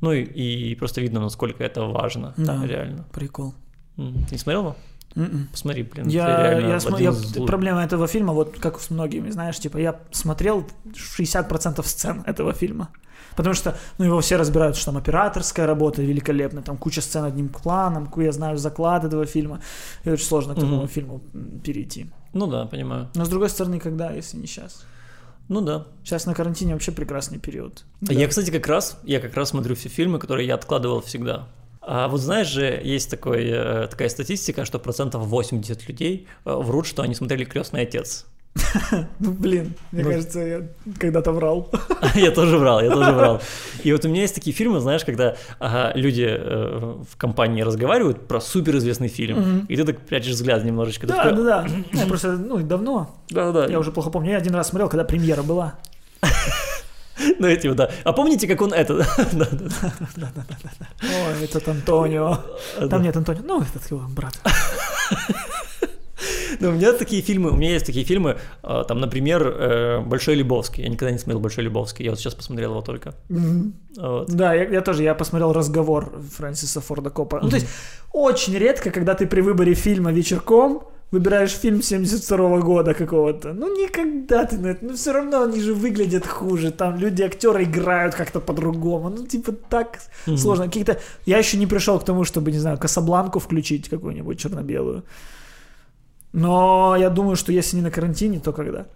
Ну и, и просто видно, насколько это важно, да, реально. Прикол. Ты не смотрел его? Mm-mm. Посмотри, блин. Я, я см- я, проблема этого фильма, вот как с многими, знаешь, типа я смотрел шестьдесят процентов сцен этого фильма. Потому что, ну, его все разбирают, что там операторская работа великолепная, там куча сцен одним планом, я знаю заклад этого фильма, и очень сложно к этому mm-hmm. фильму перейти. Ну да, понимаю. Но с другой стороны, когда, если не сейчас? Ну да. Сейчас на карантине вообще прекрасный период. Да. Я, кстати, как раз, я как раз смотрю все фильмы, которые я откладывал всегда. А вот знаешь же, есть такой, такая статистика, что процентов восемьдесят людей врут, что они смотрели «Крестный отец». Ну, блин, мне ну, кажется, я когда-то врал. Я тоже врал, я тоже врал. И вот у меня есть такие фильмы, знаешь, когда ага, люди э, в компании разговаривают про суперизвестный фильм, угу. и ты так прячешь взгляд немножечко. Да, такой... да, да. Я просто, ну, давно. Да, да. Я уже плохо помню. Я один раз смотрел, когда премьера была. Ну, эти, да. А помните, как он это? Да-да-да. Ой, этот Антонио. Там нет Антонио. Ну, этот его брат. Но у меня такие фильмы, у меня есть такие фильмы, там, например, «Большой Лебовский». Я никогда не смотрел «Большой Лебовский», я вот сейчас посмотрел его только. Mm-hmm. Вот. Да, я, я тоже, я посмотрел «Разговор» Фрэнсиса Форда Коппола. Mm-hmm. Ну, то есть, очень редко, когда ты при выборе фильма вечерком выбираешь фильм семьдесят второго года какого-то, ну никогда ты на это, ну все равно они же выглядят хуже, там люди, актеры играют как-то по-другому, ну типа так mm-hmm. сложно, какие-то, я еще не пришел к тому, чтобы, не знаю, Касабланку включить какую-нибудь черно-белую, но я думаю, что если не на карантине, то когда?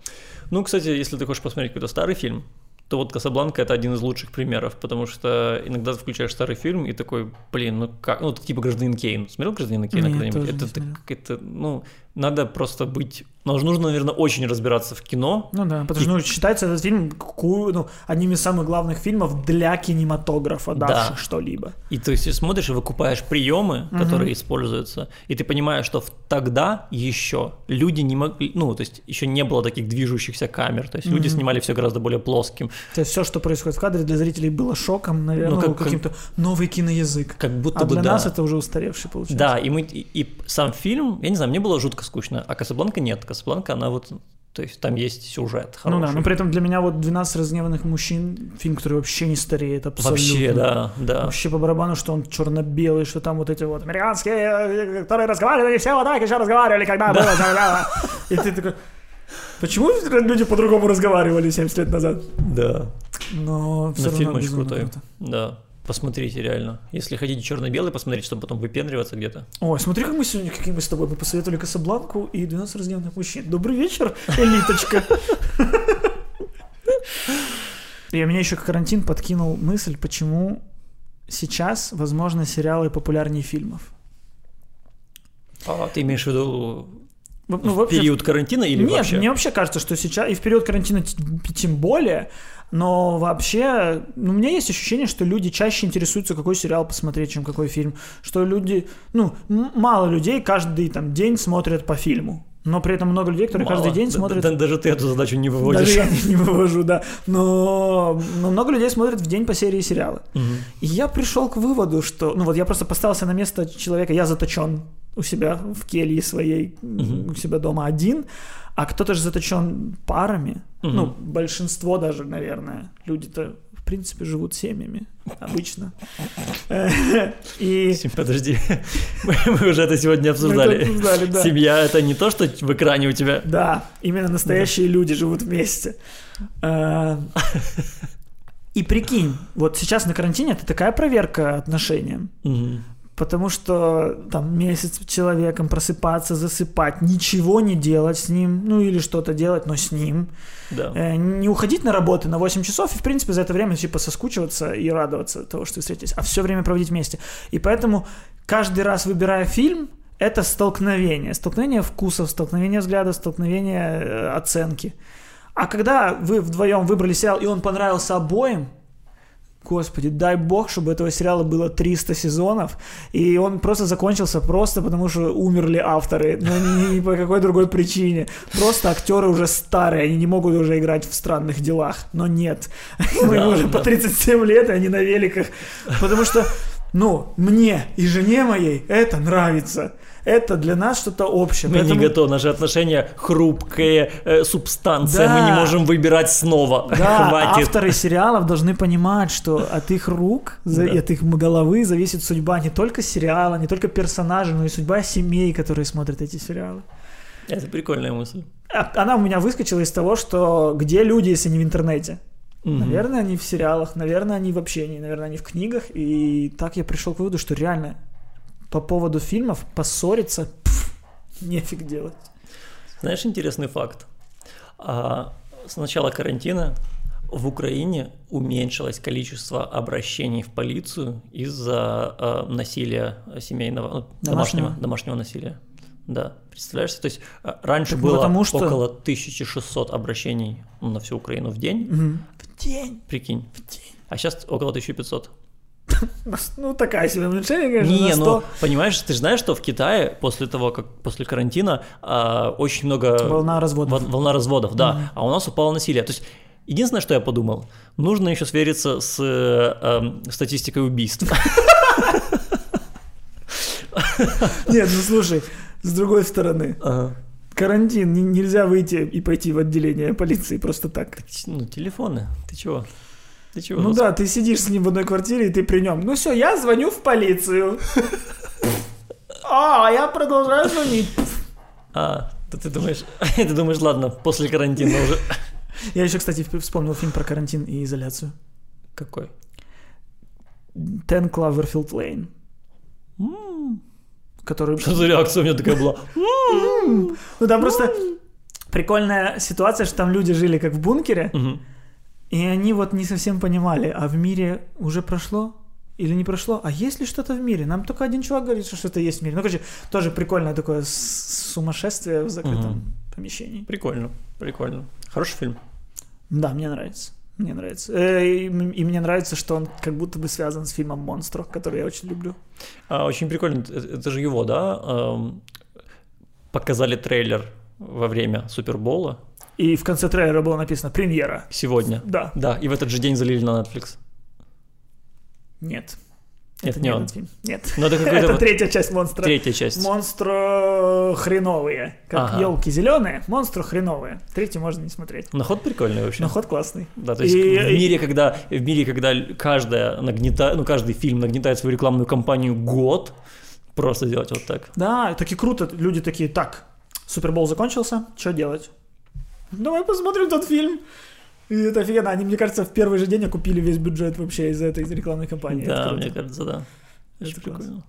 Ну, кстати, если ты хочешь посмотреть какой-то старый фильм, то вот «Касабланка» — это один из лучших примеров, потому что иногда ты включаешь старый фильм и такой, блин, ну как, ну типа «Гражданин Кейн». Смотрел «Гражданина Кейна» когда-нибудь? Это, это, это, ну, надо просто быть... Но нужно, наверное, очень разбираться в кино. Ну да, потому что ну, считается этот фильм ну, одним из самых главных фильмов для кинематографа, давших да. что-либо. И то есть ты смотришь и выкупаешь приемы, угу. которые используются, и ты понимаешь, что тогда еще люди не могли, ну, то есть еще не было таких движущихся камер, то есть угу. люди снимали все гораздо более плоским. То есть все, что происходит в кадре, для зрителей было шоком, наверное, ну, как, каким-то новый киноязык. Как будто а бы, для да. нас это уже устаревший получается. Да, и, мы, и, и сам фильм, я не знаю, мне было жутко скучно, а «Касабланка» нет. Касабланка, она вот, то есть там есть сюжет хороший. Ну да, но при этом для меня вот двенадцать разгневанных мужчин, фильм, который вообще не стареет абсолютно. Вообще, да, да. Вообще по барабану, что он черно-белый, что там вот эти вот американские, которые разговаривали, все вот так еще разговаривали, когда да. было, когда... И ты такой, почему люди по-другому разговаривали семьдесят лет назад? Да. Но все равно фильм очень крутой. Да. Посмотрите, реально. Если хотите черно-белый, посмотрите, чтобы потом выпендриваться где-то. Ой, смотри, как мы сегодня, какие мы с тобой, мы посоветовали «Касабланку» и двенадцать раздельных мужчин. Добрый вечер, элиточка. И меня еще карантин подкинул мысль, почему сейчас, возможно, сериалы популярнее фильмов. А ты имеешь в виду... Ну, в вообще... период карантина или нет, вообще? Нет, мне вообще кажется, что сейчас, и в период карантина тем более, но вообще, ну, у меня есть ощущение, что люди чаще интересуются, какой сериал посмотреть, чем какой фильм, что люди, ну, мало людей каждый там день смотрят по фильму, но при этом много людей, которые мало. Каждый день смотрят... Да, да, даже ты эту задачу не выводишь. Даже я не вывожу, да, но, но много людей смотрят в день по серии сериалы. Угу. И я пришел к выводу, что, ну вот я просто поставился на место человека, я заточен. У себя в келье своей, uh-huh. у себя дома один, а кто-то же заточен парами, uh-huh. ну, большинство даже, наверное, люди-то, в принципе, живут семьями, обычно. И... Подожди, мы уже это сегодня обсуждали. Это обсуждали, да. Семья — это не то, что в экране у тебя. Да, именно настоящие да. люди живут вместе. И прикинь, вот сейчас на карантине это такая проверка отношениям. Uh-huh. Потому что там месяц человеком просыпаться, засыпать, ничего не делать с ним, ну или что-то делать, но с ним. Да. Э, не уходить на работу на восемь часов и, в принципе, за это время типа соскучиваться и радоваться того, что вы встретились, а все время проводить вместе. И поэтому каждый раз, выбирая фильм, это столкновение. Столкновение вкусов, столкновение взглядов, столкновение э, оценки. А когда вы вдвоем выбрали сериал, и он понравился обоим, Господи, дай бог, чтобы этого сериала было триста сезонов, и он просто закончился просто потому, что умерли авторы, но ни по какой другой причине. Просто актеры уже старые, они не могут уже играть в странных делах, но нет. Да, им уже да. по тридцать семь лет, и они на великах. Потому что, ну, мне и жене моей это нравится. Это для нас что-то общее. Мы поэтому... не готовы, наши отношения хрупкая э, субстанция, да. мы не можем выбирать снова. Да, хватит. Авторы сериалов должны понимать, что от их рук, да. от их головы зависит судьба не только сериала, не только персонажей, но и судьба семей, которые смотрят эти сериалы. Это прикольная мысль. Она у меня выскочила из того, что где люди, если не в интернете? Угу. Наверное, они в сериалах, наверное, они в общении, наверное, они в книгах. И так я пришел к выводу, что реально... По поводу фильмов поссориться пфф, нефиг делать. Знаешь, интересный факт. А, с начала карантина в Украине уменьшилось количество обращений в полицию из-за а, насилия семейного, ну, домашнего, домашнего насилия. Да, представляешь? То есть раньше так было потому, что... около тысяча шестьсот обращений на всю Украину в день. Угу. В день? Прикинь. В день. А сейчас около тысяча пятьсот. Ну, такая себе уменьшение, конечно, Не, ну, понимаешь, ты же знаешь, что в Китае после того, как после карантина э, очень много... Волна разводов. В, волна разводов, да. Mm-hmm. А у нас упало насилие. То есть, единственное, что я подумал, нужно еще свериться с э, э, статистикой убийств. Нет, ну, слушай, с другой стороны... Карантин, нельзя выйти и пойти в отделение полиции просто так. Ну, телефоны, ты чего? Ты чего, ну да, ты сидишь с ним в одной квартире, и ты при нем. Ну все, я звоню в полицию. А, я продолжаю звонить. А, то ты думаешь, ты думаешь, ладно, после карантина уже. Я еще, кстати, вспомнил фильм про карантин и изоляцию. Какой? Ten Cloverfield Lane. Который... Что за реакция у меня такая была? Ну там просто прикольная ситуация, что там люди жили как в бункере, и они вот не совсем понимали, а в мире уже прошло или не прошло, а есть ли что-то в мире? Нам только один чувак говорит, что что-то есть в мире. Ну, короче, тоже прикольное такое сумасшествие в закрытом помещении. Прикольно, прикольно. Хороший фильм. Да, мне нравится. Мне нравится. И, и мне нравится, что он как будто бы связан с фильмом «Монстр», который я очень люблю. А, очень прикольно. Это же его, да? Показали трейлер во время Супербола. И в конце трейлера было написано «Премьера». Сегодня. Да. Да, и в этот же день залили на Netflix. Нет. Нет, это не он. Фильм. Нет. Но это это вот... третья часть «Монстра». Третья часть. «Монстра» хреновые. Как ага. елки зеленые, «Монстра» хреновые. Третью можно не смотреть. Но ход прикольный вообще. Но ход классный. Да, то есть и... в, мире, когда, в мире, когда каждая нагнета... ну, каждый фильм нагнетает свою рекламную кампанию год, просто делать вот так. Да, таки круто. Люди такие, так, Супербол закончился, что делать? Давай посмотрим тот фильм. И это офигенно. Они, мне кажется, в первый же день окупили весь бюджет вообще из-за этой рекламной кампании. Да, мне кажется, да. Это прикольно.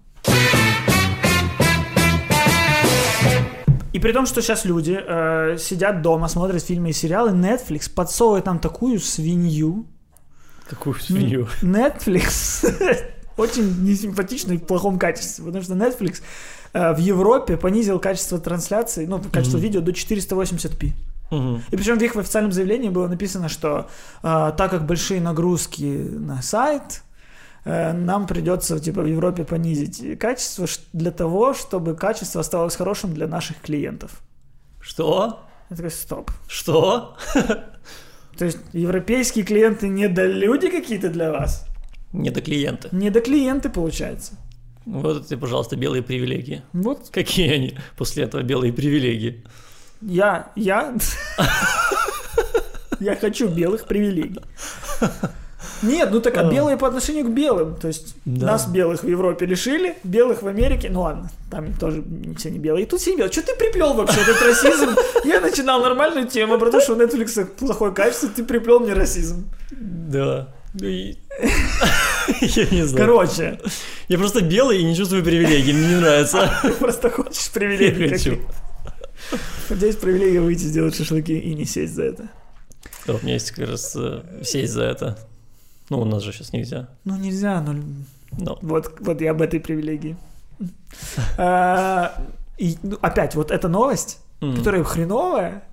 И при том, что сейчас люди э, сидят дома, смотрят фильмы и сериалы, Netflix подсовывает нам такую свинью. Какую свинью? Netflix очень несимпатичный и в плохом качестве, потому что Netflix э, в Европе понизил качество трансляции, ну, качество mm-hmm. видео до четыреста восемьдесят пи. Угу. И причем в их официальном заявлении было написано, что э, так как большие нагрузки на сайт, э, нам придется типа, в Европе понизить качество для того, чтобы качество оставалось хорошим для наших клиентов. Что? Я такой, стоп. Что? То есть европейские клиенты недолюди какие-то для вас? Недоклиенты. Недоклиенты, получается. Вот это, пожалуйста, белые привилегии. Вот. Какие они после этого белые привилегии? Я, я, я хочу белых привилегий. Нет, ну так а белые по отношению к белым. То есть да. нас белых в Европе лишили, белых в Америке, ну ладно, там тоже все не белые. И тут все не белые. Что ты приплел вообще этот расизм? Я начинал нормальную тему про то, что у Netflix плохое качество, ты приплел мне расизм. Да. Я не знаю. Короче. Я просто белый и не чувствую привилегий, мне не нравится. Ты просто хочешь привилегий. Я хочу. Здесь привилегия выйти, сделать шашлыки и не сесть за это. Да, у меня есть как раз сесть за это. Ну, у нас же сейчас нельзя. Ну, нельзя, но... но. Вот, вот я об этой привилегии. И, ну, опять, вот эта новость, mm. которая хреновая,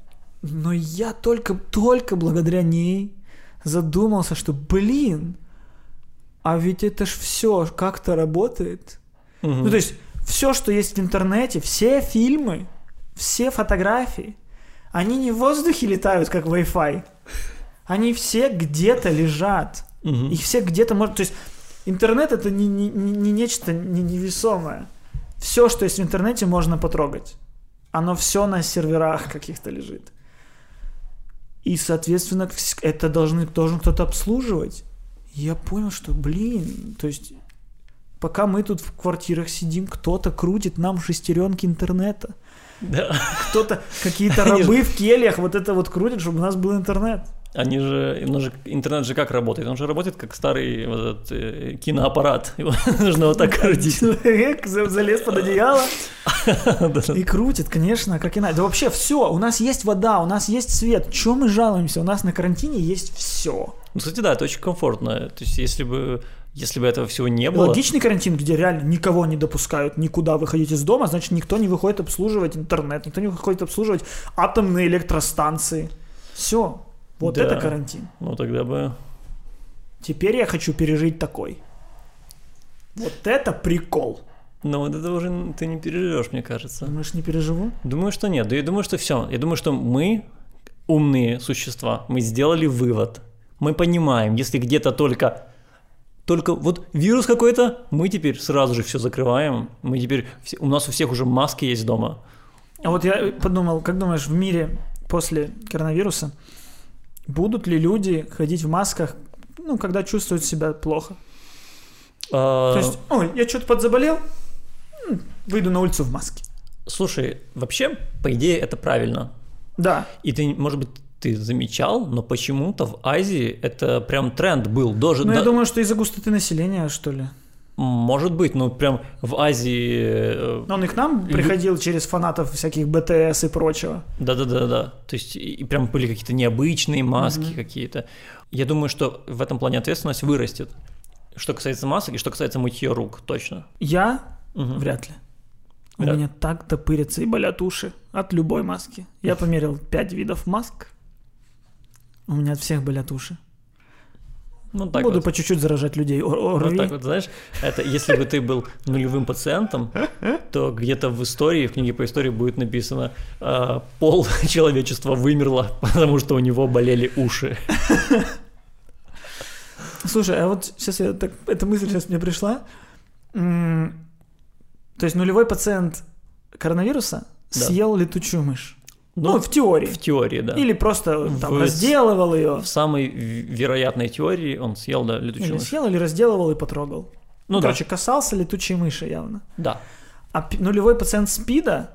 но я только, только благодаря ней задумался, что, блин, а ведь это ж все как-то работает. Mm-hmm. Ну, то есть, все, что есть в интернете, все фильмы, все фотографии, они не в воздухе летают, как Wi-Fi. Они все где-то лежат. Угу. Их все где-то можно... То есть интернет — это не, не, не нечто невесомое. Все, что есть в интернете, можно потрогать. Оно все на серверах каких-то лежит. И, соответственно, это должны, должен кто-то обслуживать. Я понял, что, блин, то есть пока мы тут в квартирах сидим, кто-то крутит нам шестеренки интернета. Да. Кто-то, какие-то рабы же... в кельях вот это вот крутят, чтобы у нас был интернет. Они же, же, интернет же как работает? Он же работает как старый вот этот, э, киноаппарат. Его нужно вот так крутить. Человек залез под одеяло и крутит, конечно, как иначе. Да вообще все, у нас есть вода, у нас есть свет. Чего мы жалуемся? У нас на карантине есть все. Ну, кстати, да, это очень комфортно. То есть если бы... Если бы этого всего не было... Логичный карантин, где реально никого не допускают никуда выходить из дома, значит, никто не выходит обслуживать интернет, никто не выходит обслуживать атомные электростанции. Все. Вот да. Это карантин. Ну, тогда бы... Теперь я хочу пережить такой. Вот это прикол. Но вот это уже ты не переживешь, мне кажется. Думаешь, не переживу? Думаю, что нет. Да я думаю, что все. Я думаю, что мы, умные существа, мы сделали вывод. Мы понимаем, если где-то только... Только вот вирус какой-то, мы теперь сразу же все закрываем. Мы теперь все, у нас у всех уже маски есть дома. А вот я подумал, как думаешь, в мире после коронавируса будут ли люди ходить в масках, ну, когда чувствуют себя плохо? А... То есть, ой, я что-то подзаболел, выйду на улицу в маске. Слушай, вообще, по идее, это правильно. Да. И ты, может быть, ты замечал, но почему-то в Азии это прям тренд был. Даже, ну, я да... думаю, что из-за густоты населения, что ли. Может быть, но прям в Азии... Он и к нам приходил через фанатов всяких БТС и прочего. Да-да-да-да. То есть и прям были какие-то необычные маски угу. какие-то. Я думаю, что в этом плане ответственность вырастет. Что касается масок и что касается мытья рук, точно. Я? Угу. Вряд ли. У да. меня так топырятся и болят уши от любой маски. Я померил пять видов маск. У меня от всех болят уши. Ну, так Буду вот. по чуть-чуть заражать людей ОРВИ. Вот так вот, знаешь, это если бы ты был нулевым пациентом, то где-то в истории, в книге по истории будет написано: пол человечества вымерло, потому что у него болели уши. Слушай, а вот сейчас я так, эта мысль сейчас мне пришла. То есть нулевой пациент коронавируса да. съел летучую мышь. Ну, ну, в теории. В теории, да. Или просто там, в... разделывал ее. В самой вероятной теории он съел да, летучую или мышь. Или съел, или разделывал и потрогал. Ну, короче, да. касался летучей мыши явно. Да. А нулевой пациент СПИДа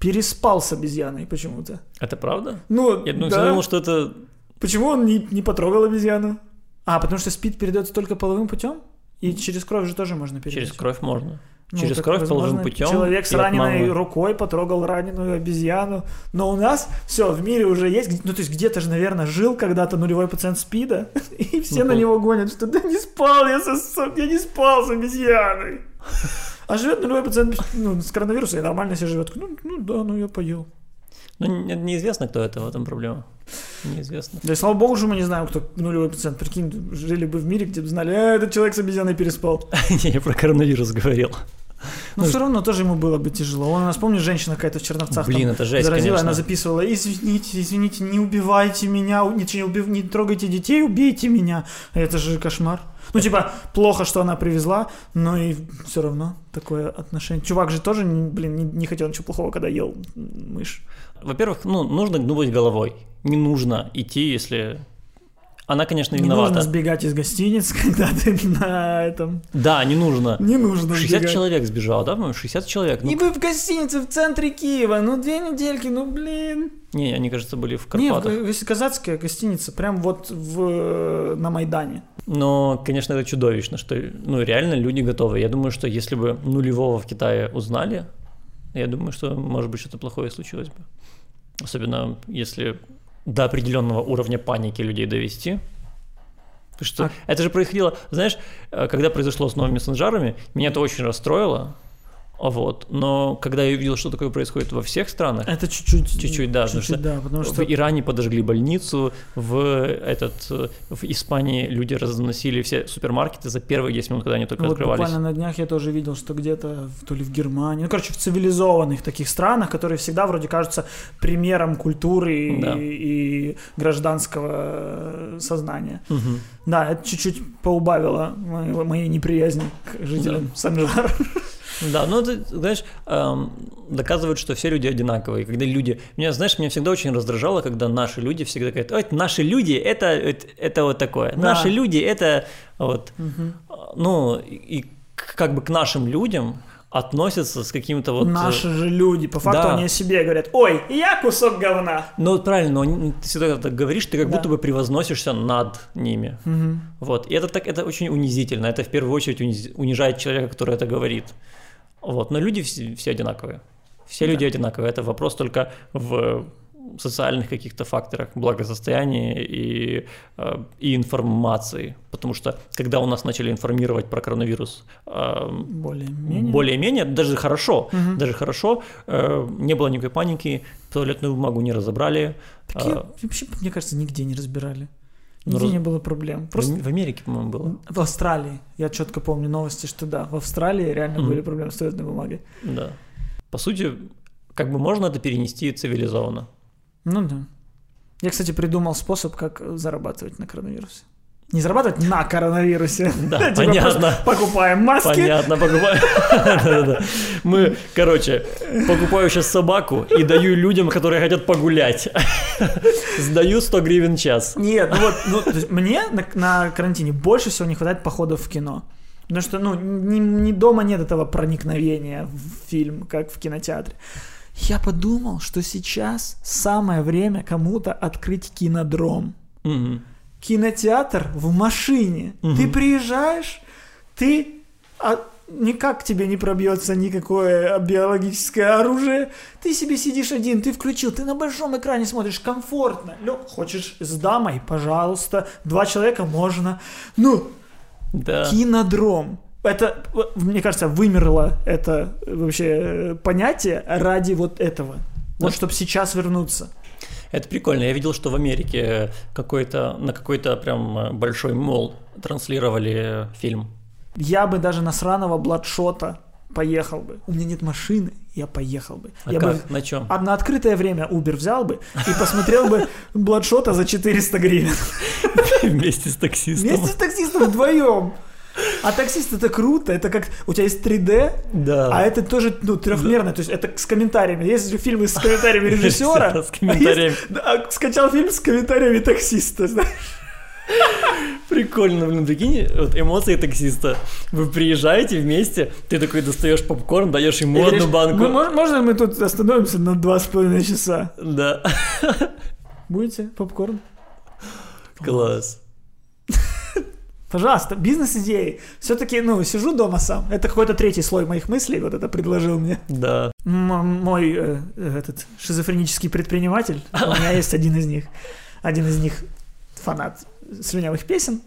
переспал с обезьяной почему-то. Это правда? Ну, Я ну, да. думал, что это... Почему он не, не потрогал обезьяну? А, потому что СПИД передается только половым путем? И через кровь же тоже можно передать. Через кровь можно. Ну, Через кровь положим путем. Человек с раненой рукой потрогал раненую обезьяну. Но у нас все, в мире уже есть. Ну, то есть где-то же, наверное, жил когда-то нулевой пациент СПИДа. И все ну, на него гонят, что да не спал я, со, я не спал с обезьяной. А живет нулевой пациент ну, с коронавирусом и нормально себе живет. Ну, ну да, ну я поел. Ну, неизвестно, кто это, в этом проблема. Неизвестно. Да и слава богу, что мы не знаем, кто нулевой пациент. Прикинь, жили бы в мире, где бы знали, а, этот человек с обезьяной переспал. Не, я про коронавирус говорил. Но все равно тоже ему было бы тяжело. Он у нас, помнишь, женщина какая-то в Черновцах заразила, она записывала: извините, извините, не убивайте меня, не трогайте детей, убейте меня. Это же кошмар. Ну, типа, плохо, что она привезла, но и все равно такое отношение. Чувак же тоже, блин, не, не хотел ничего плохого, когда ел мышь. Во-первых, ну, нужно думать головой. Не нужно идти, если... Она, конечно, виновата. Не нужно сбегать из гостиниц, когда ты на этом... Да, не нужно. Не нужно шестьдесят сбегать. человек сбежало, да? шестьдесят человек. Ну... И вы в гостинице в центре Киева, ну, две недельки, ну, блин. Не, они, кажется, были в Карпатах. Не, в, в, казацкая гостиница, прям вот в, на Майдане. Но, конечно, это чудовищно, что ну, реально люди готовы. Я думаю, что если бы нулевого в Китае узнали, я думаю, что, может быть, что-то плохое случилось бы. Особенно если... до определенного уровня паники людей довести. Что... А... Это же происходило, знаешь, когда произошло с новыми мессенджерами, меня это очень расстроило, вот. Но когда я увидел, что такое происходит во всех странах... Это чуть-чуть... Чуть-чуть, да. Чуть-чуть, потому, да, потому что... что в Иране подожгли больницу, в, этот, в Испании люди разносили все супермаркеты за первые десять минут, когда они только вот открывались. Буквально на днях я тоже видел, что где-то в, то ли в Германии, ну, короче, в цивилизованных таких странах, которые всегда вроде кажутся примером культуры да. и, и гражданского сознания. Угу. Да, это чуть-чуть поубавило моей, моей неприязни к жителям да. Санжара. Да, ну ты, знаешь, эм, доказывают, что все люди одинаковые. Когда люди... Меня, знаешь, меня всегда очень раздражало, когда наши люди всегда говорят: ой, наши люди, это, это, это вот такое. Да. Наши люди, это вот... Угу. Ну, и как бы к нашим людям относятся с каким-то вот... Наши же люди, по факту да. они о себе говорят: ой, я кусок говна. Ну, правильно, но ты всегда так говоришь, ты как да. будто бы превозносишься над ними. Угу. Вот, и это, так, это очень унизительно, это в первую очередь униз, унижает человека, который это говорит. Вот. Но люди все, все одинаковые. Все да. люди одинаковые. Это вопрос только в социальных каких-то факторах благосостояния и, и информации. Потому что когда у нас начали информировать про коронавирус более-менее, более-менее даже хорошо, угу. даже хорошо, не было никакой паники, туалетную бумагу не разобрали. Такие, а... вообще, мне кажется, нигде не разбирали. Нигде ну, не было проблем. Просто в Америке, по-моему, было. В Австралии. Я четко помню новости, что да, в Австралии реально mm-hmm. были проблемы с туалетной бумагой. Да. По сути, как бы можно это перенести цивилизованно. Ну да. Я, кстати, придумал способ, как зарабатывать на коронавирусе. Не зарабатывать на коронавирусе. Да, понятно. Покупаем маски. Понятно, покупаем. Мы, короче, покупаю сейчас собаку и даю людям, которые хотят погулять. Сдаю сто гривен в час. Нет, ну вот, мне на карантине больше всего не хватает походов в кино. Потому что, ну, ни, ни дома нет этого проникновения в фильм, как в кинотеатре. Я подумал, что сейчас самое время кому-то открыть кинодром. Угу. Кинотеатр в машине. Угу. Ты приезжаешь, ты... А... Никак тебе не пробьется никакое биологическое оружие. Ты себе сидишь один, ты включил, ты на большом экране смотришь, комфортно. Ну, хочешь с дамой, пожалуйста. Два человека можно. Ну, да. Кинодром. Это, мне кажется, вымерло это вообще понятие ради вот этого. Вот, чтобы сейчас вернуться. Это прикольно. Я видел, что в Америке какой-то, на какой-то прям большой молл транслировали фильм. Я бы даже на сраного Бладшота поехал бы. У меня нет машины, я поехал бы. А я как? Бы... На чем? А на открытое время Uber взял бы и посмотрел бы Бладшота за четыреста гривен. Вместе с таксистом. Вместе с таксистом вдвоем. А таксист это круто, это как, у тебя есть три дэ, да. А это тоже, ну, трехмерное, да. То есть это с комментариями, есть же фильмы с комментариями режиссера, с комментариями. А есть, а скачал фильм с комментариями таксиста, знаешь. Прикольно, блин, прикинь, вот эмоции таксиста. Вы приезжаете вместе, ты такой достаешь попкорн, даешь ему или одну лишь... банку. Мы, можно мы тут остановимся на два с половиной часа? Да. Будете попкорн? Класс. Пожалуйста, бизнес-идеи. Все-таки, ну, сижу дома сам. Это какой-то третий слой моих мыслей, вот это предложил мне. Да. М- мой э, этот шизофренический предприниматель, у меня есть один из них. Один из них фанат слюнявых песен.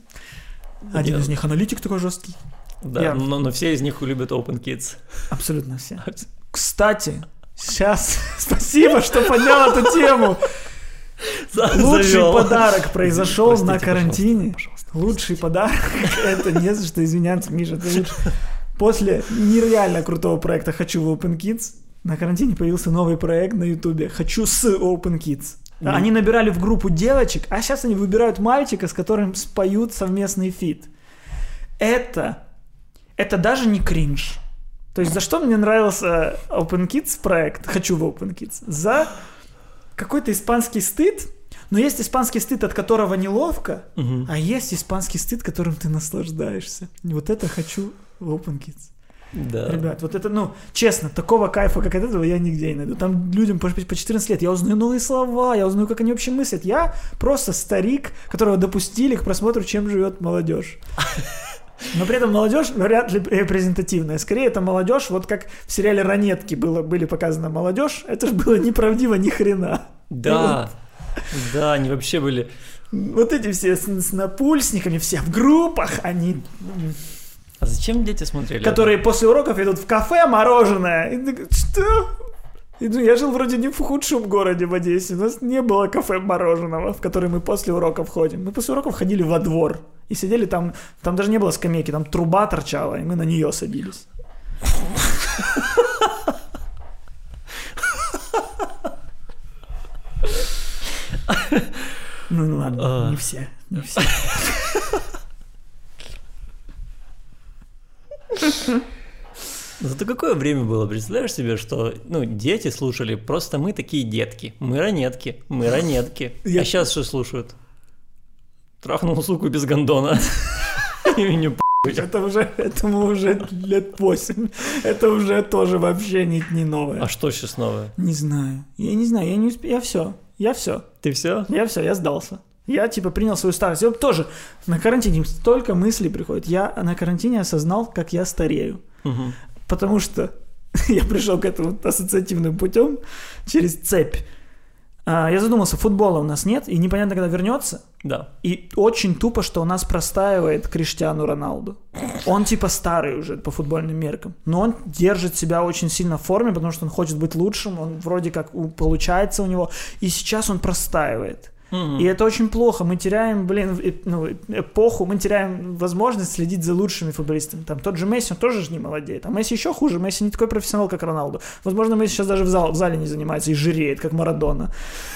Один yeah. из них аналитик такой жесткий. Да, Я... но, но все из них любят Open Kids. Абсолютно все. Кстати, сейчас спасибо, что поднял эту тему. Лучший подарок произошел на карантине. Лучший подарок. Это не за что извиняться, Миша. После нереально крутого проекта «Хочу в Open Kids» на карантине появился новый проект на Ютубе «Хочу с Open Kids». Mm. Они набирали в группу девочек, а сейчас они выбирают мальчика, с которым споют совместный фит. Это, это даже не кринж. То есть за что мне нравился Open Kids проект, «Хочу в Open Kids»? За какой-то испанский стыд, но есть испанский стыд, от которого неловко, mm-hmm. а есть испанский стыд, которым ты наслаждаешься. Вот это «Хочу в Open Kids». Да. Ребят, вот это, ну, честно, такого кайфа, как от этого, я нигде не найду. Там людям по, по четырнадцать лет, я узнаю новые слова, я узнаю, как они вообще мыслят. Я просто старик, которого допустили к просмотру, чем живет молодежь. Но при этом молодежь вряд ли репрезентативная. Скорее, это молодежь, вот как в сериале «Ранетки» было, были показаны молодежь, это же было неправдиво ни хрена. Да, да, они вообще были... Вот эти все с напульсниками, все в группах, они... А зачем дети смотрели? Которые это? После уроков идут в кафе мороженое. И ты, что? И, ну, я жил вроде не в худшем городе в Одессе. У нас не было кафе мороженого, в которое мы после уроков ходим. Мы после уроков ходили во двор. И сидели там. Там даже не было скамейки. Там труба торчала, и мы на нее садились. Ну ладно, не все. Не все. Зато какое время было, представляешь себе, что, ну, дети слушали, просто мы такие детки, мы ранетки, мы ранетки. Я... А сейчас что слушают? Трахнул суку без гондона. Это уже, этому уже лет восемь, это уже тоже вообще не новое. А что сейчас новое? Не знаю, я не знаю, я не успею, я все, я все. Ты все? Я все, я сдался. Я, типа, принял свою старость. Я тоже на карантине столько мыслей приходит. Я на карантине осознал, как я старею. Угу. Потому что я пришел к этому ассоциативным путем через цепь. А, я задумался, футбола у нас нет, и непонятно, когда вернется. Да. И очень тупо, что у нас простаивает Криштиану Роналду. Он, типа, старый уже по футбольным меркам. Но он держит себя очень сильно в форме, потому что он хочет быть лучшим. Он вроде как получается у него. И сейчас он простаивает. И это очень плохо, мы теряем, блин, ну, эпоху, мы теряем возможность следить за лучшими футболистами. Там тот же Месси, он тоже же не молодеет, а Месси еще хуже, Месси не такой профессионал, как Роналду. Возможно, Месси сейчас даже в, зал, в зале не занимается и жиреет, как Марадона.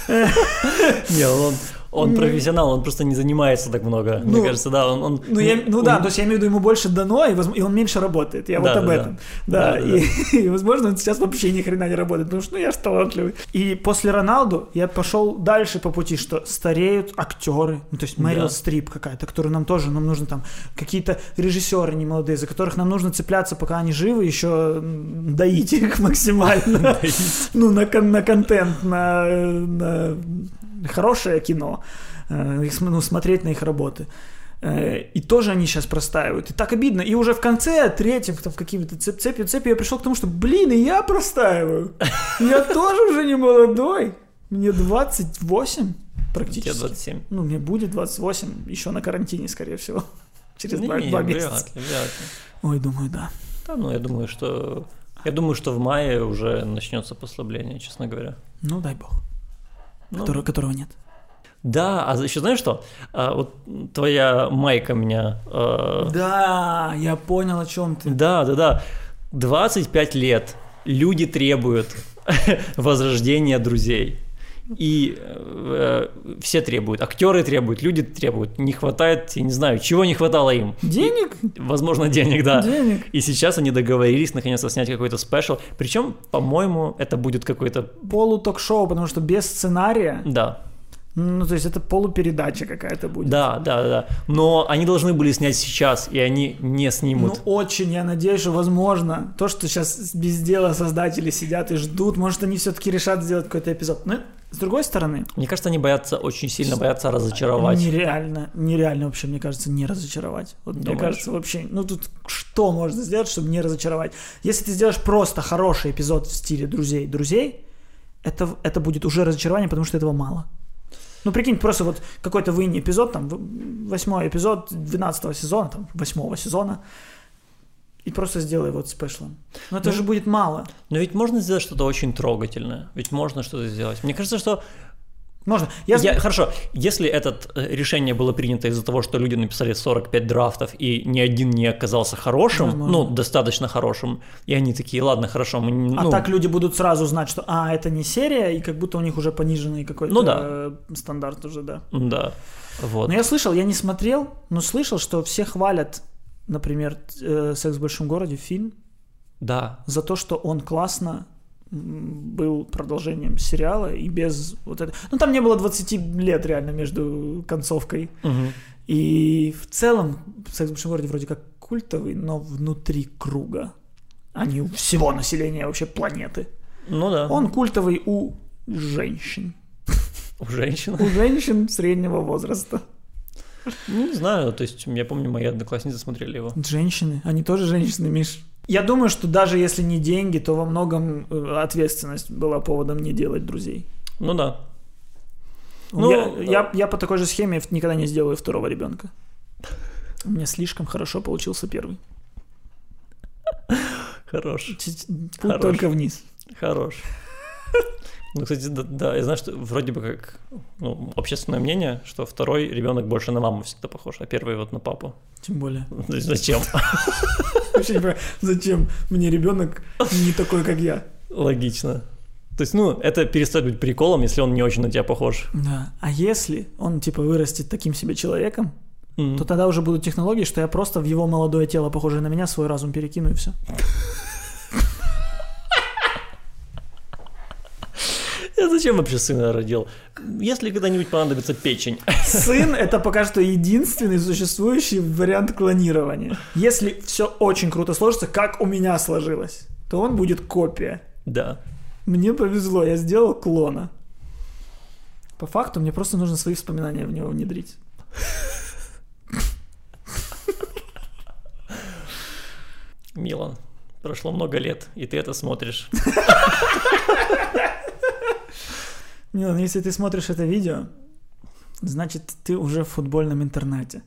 Не, Он профессионал, он просто не занимается так много, ну, мне кажется, да. Он, он, ну, я, ну он... да, то есть я имею в виду, ему больше дано, и, возможно, и он меньше работает, я да, вот об да, этом. Да, да, да, и, да. И, возможно, он сейчас вообще ни хрена не работает, потому что ну, я же талантливый. И после Роналду я пошел дальше по пути, что стареют актеры, ну, то есть Мэрил да. Стрип какая-то, которую нам тоже, нам нужно там, какие-то режиссеры немолодые, за которых нам нужно цепляться, пока они живы, еще доить их максимально, ну, на контент, на... хорошее кино, ну, смотреть на их работы. И тоже они сейчас простаивают. И так обидно. И уже в конце, третьем, там, какими-то цепью, цепью я пришел к тому, что, блин, и я простаиваю. Я тоже уже не молодой. Мне двадцать восемь практически. Мне двадцать семь. Ну, мне будет двадцать восемь еще на карантине, скорее всего. Через не, два, не, два месяца. Вряд ли, вряд ли. Ой, думаю, да. Да, ну, я думаю, что... Я думаю, что в мае уже начнется послабление, честно говоря. Ну, дай бог. Ну, которого, которого нет. Да, а еще знаешь что? А, вот твоя майка меня... Э... Да, я понял, о чем ты. Да, да, да. двадцать пять лет люди требуют возрождения друзей. И э, все требуют, актеры требуют, люди требуют. Не хватает, я не знаю, чего не хватало им. Денег? И, возможно, денег, да. Денег. И сейчас они договорились наконец-то снять какой-то спешл. Причем, по-моему, это будет какой-то... полуток-шоу, потому что без сценария... Да. Ну, то есть это полупередача какая-то будет. Да, да, да. Но они должны были снять сейчас, и они не снимут. Ну, очень, я надеюсь, что возможно. То, что сейчас без дела создатели сидят и ждут, может, они все-таки решат сделать какой-то эпизод. Ну, с другой стороны... Мне кажется, они боятся, очень сильно боятся разочаровать. Нереально, нереально вообще, мне кажется, не разочаровать. Вот, мне кажется, вообще, ну тут что можно сделать, чтобы не разочаровать? Если ты сделаешь просто хороший эпизод в стиле «Друзей, друзей», это, это будет уже разочарование, потому что этого мало. Ну, прикинь, просто вот какой-то вынь эпизод, там, восьмой эпизод двенадцатого сезона, там, восьмого сезона, и просто сделай вот спешлом. Но это ну, же будет мало. Но ведь можно сделать что-то очень трогательное. Ведь можно что-то сделать. Мне кажется, что... Можно. Я... Я... Хорошо. Если это решение было принято из-за того, что люди написали сорок пять драфтов, и ни один не оказался хорошим, да, ну, достаточно хорошим, и они такие, ладно, хорошо, мы... Ну... А так люди будут сразу знать, что, а, это не серия, и как будто у них уже пониженный какой-то ну, да. стандарт уже, да. Да. Вот. Но я слышал, я не смотрел, но слышал, что все хвалят, например, «Секс в большом городе», фильм, да. за то, что он классно... был продолжением сериала и без вот этого. Ну, там не было двадцать лет реально между концовкой. Угу. И в целом «Секс в большом городе» вроде как культовый, но внутри круга, а не у всего населения вообще планеты. Ну да. Он культовый у женщин. У женщин? У женщин среднего возраста. Ну, не знаю, то есть я помню, мои одноклассницы смотрели его. Женщины? Они тоже женщины, Миш? Я думаю, что даже если не деньги, то во многом ответственность была поводом не делать друзей. Ну да. Ну, я, да. Я, я по такой же схеме никогда не сделаю второго ребенка. У меня слишком хорошо получился первый. Хорош. Путь только вниз. Хорош. Ну, кстати, да, да, я знаю, что вроде бы как ну, общественное мнение, что второй ребенок больше на маму всегда похож, а первый вот на папу. Тем более. Зачем? Вообще не понимаю, зачем мне ребенок не такой, как я? Логично. То есть, ну, это перестает быть приколом, если он не очень на тебя похож. Да. А если он, типа, вырастет таким себе человеком, mm-hmm. то тогда уже будут технологии, что я просто в его молодое тело, похожее на меня, свой разум перекину и все. Я зачем вообще сына родил? Если когда-нибудь понадобится печень. Сын — это пока что единственный существующий вариант клонирования. Если все очень круто сложится, как у меня сложилось, то он будет копия. Да. Мне повезло, я сделал клона. По факту мне просто нужно свои воспоминания в него внедрить. Милан, прошло много лет, и ты это смотришь. Милан, если ты смотришь это видео, значит, ты уже в футбольном интернате.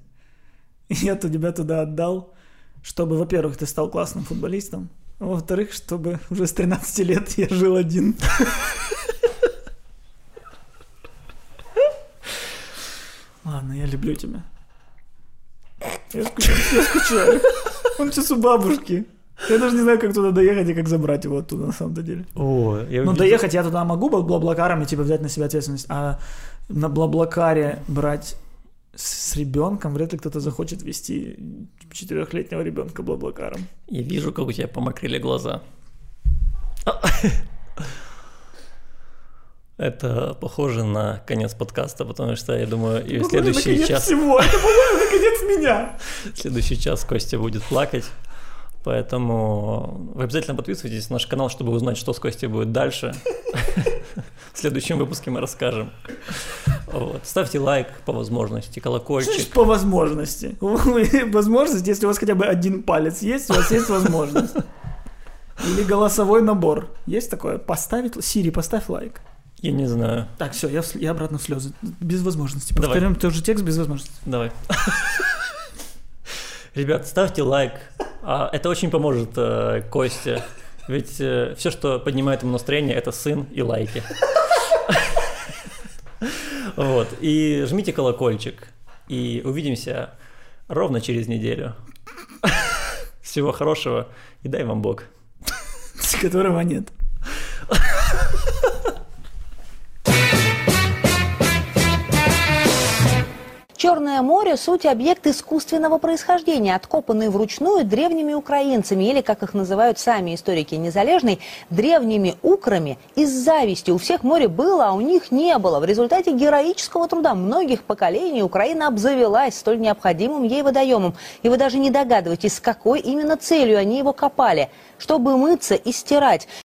И я тебя туда отдал, чтобы, во-первых, ты стал классным футболистом, а во-вторых, чтобы уже с тринадцати лет я жил один. Ладно, я люблю тебя. Я скучаю. Он сейчас у бабушки. Я даже не знаю, как туда доехать и как забрать его оттуда, на самом-то деле. О, я... Ну, доехать я туда могу блаблакаром и типа взять на себя ответственность, а на блаблакаре брать с ребенком вряд ли кто-то захочет вести четырехлетнего ребенка блаблакаром. Я вижу, как у тебя помокрели глаза. Это похоже на конец подкаста, потому что, я думаю, и в следующий час... Всего. Это, по-моему, наконец меня! В следующий час Костя будет плакать, поэтому вы обязательно подписывайтесь на наш канал, чтобы узнать, что с Костей будет дальше. В следующем выпуске мы расскажем. Вот. Ставьте лайк по возможности, колокольчик. Слышь, по возможности. Возможность, если у вас хотя бы один палец есть, у вас есть возможность. Или голосовой набор. Есть такое? Поставить... Сири, поставь лайк. Я не знаю. Так, все, я, я обратно в слезы. Без возможности. Повторим тот же текст без возможности. Давай. Ребят, ставьте лайк. Это очень поможет Косте. Ведь все, что поднимает ему настроение, это сын и лайки. Вот. И жмите колокольчик. И увидимся ровно через неделю. Всего хорошего. И дай вам Бог. Которого нет. Черное море – суть объект искусственного происхождения, откопанный вручную древними украинцами, или, как их называют сами историки Незалежной, древними украми из зависти. У всех море было, а у них не было. В результате героического труда многих поколений Украина обзавелась столь необходимым ей водоемом. И вы даже не догадываетесь, с какой именно целью они его копали, чтобы мыться и стирать.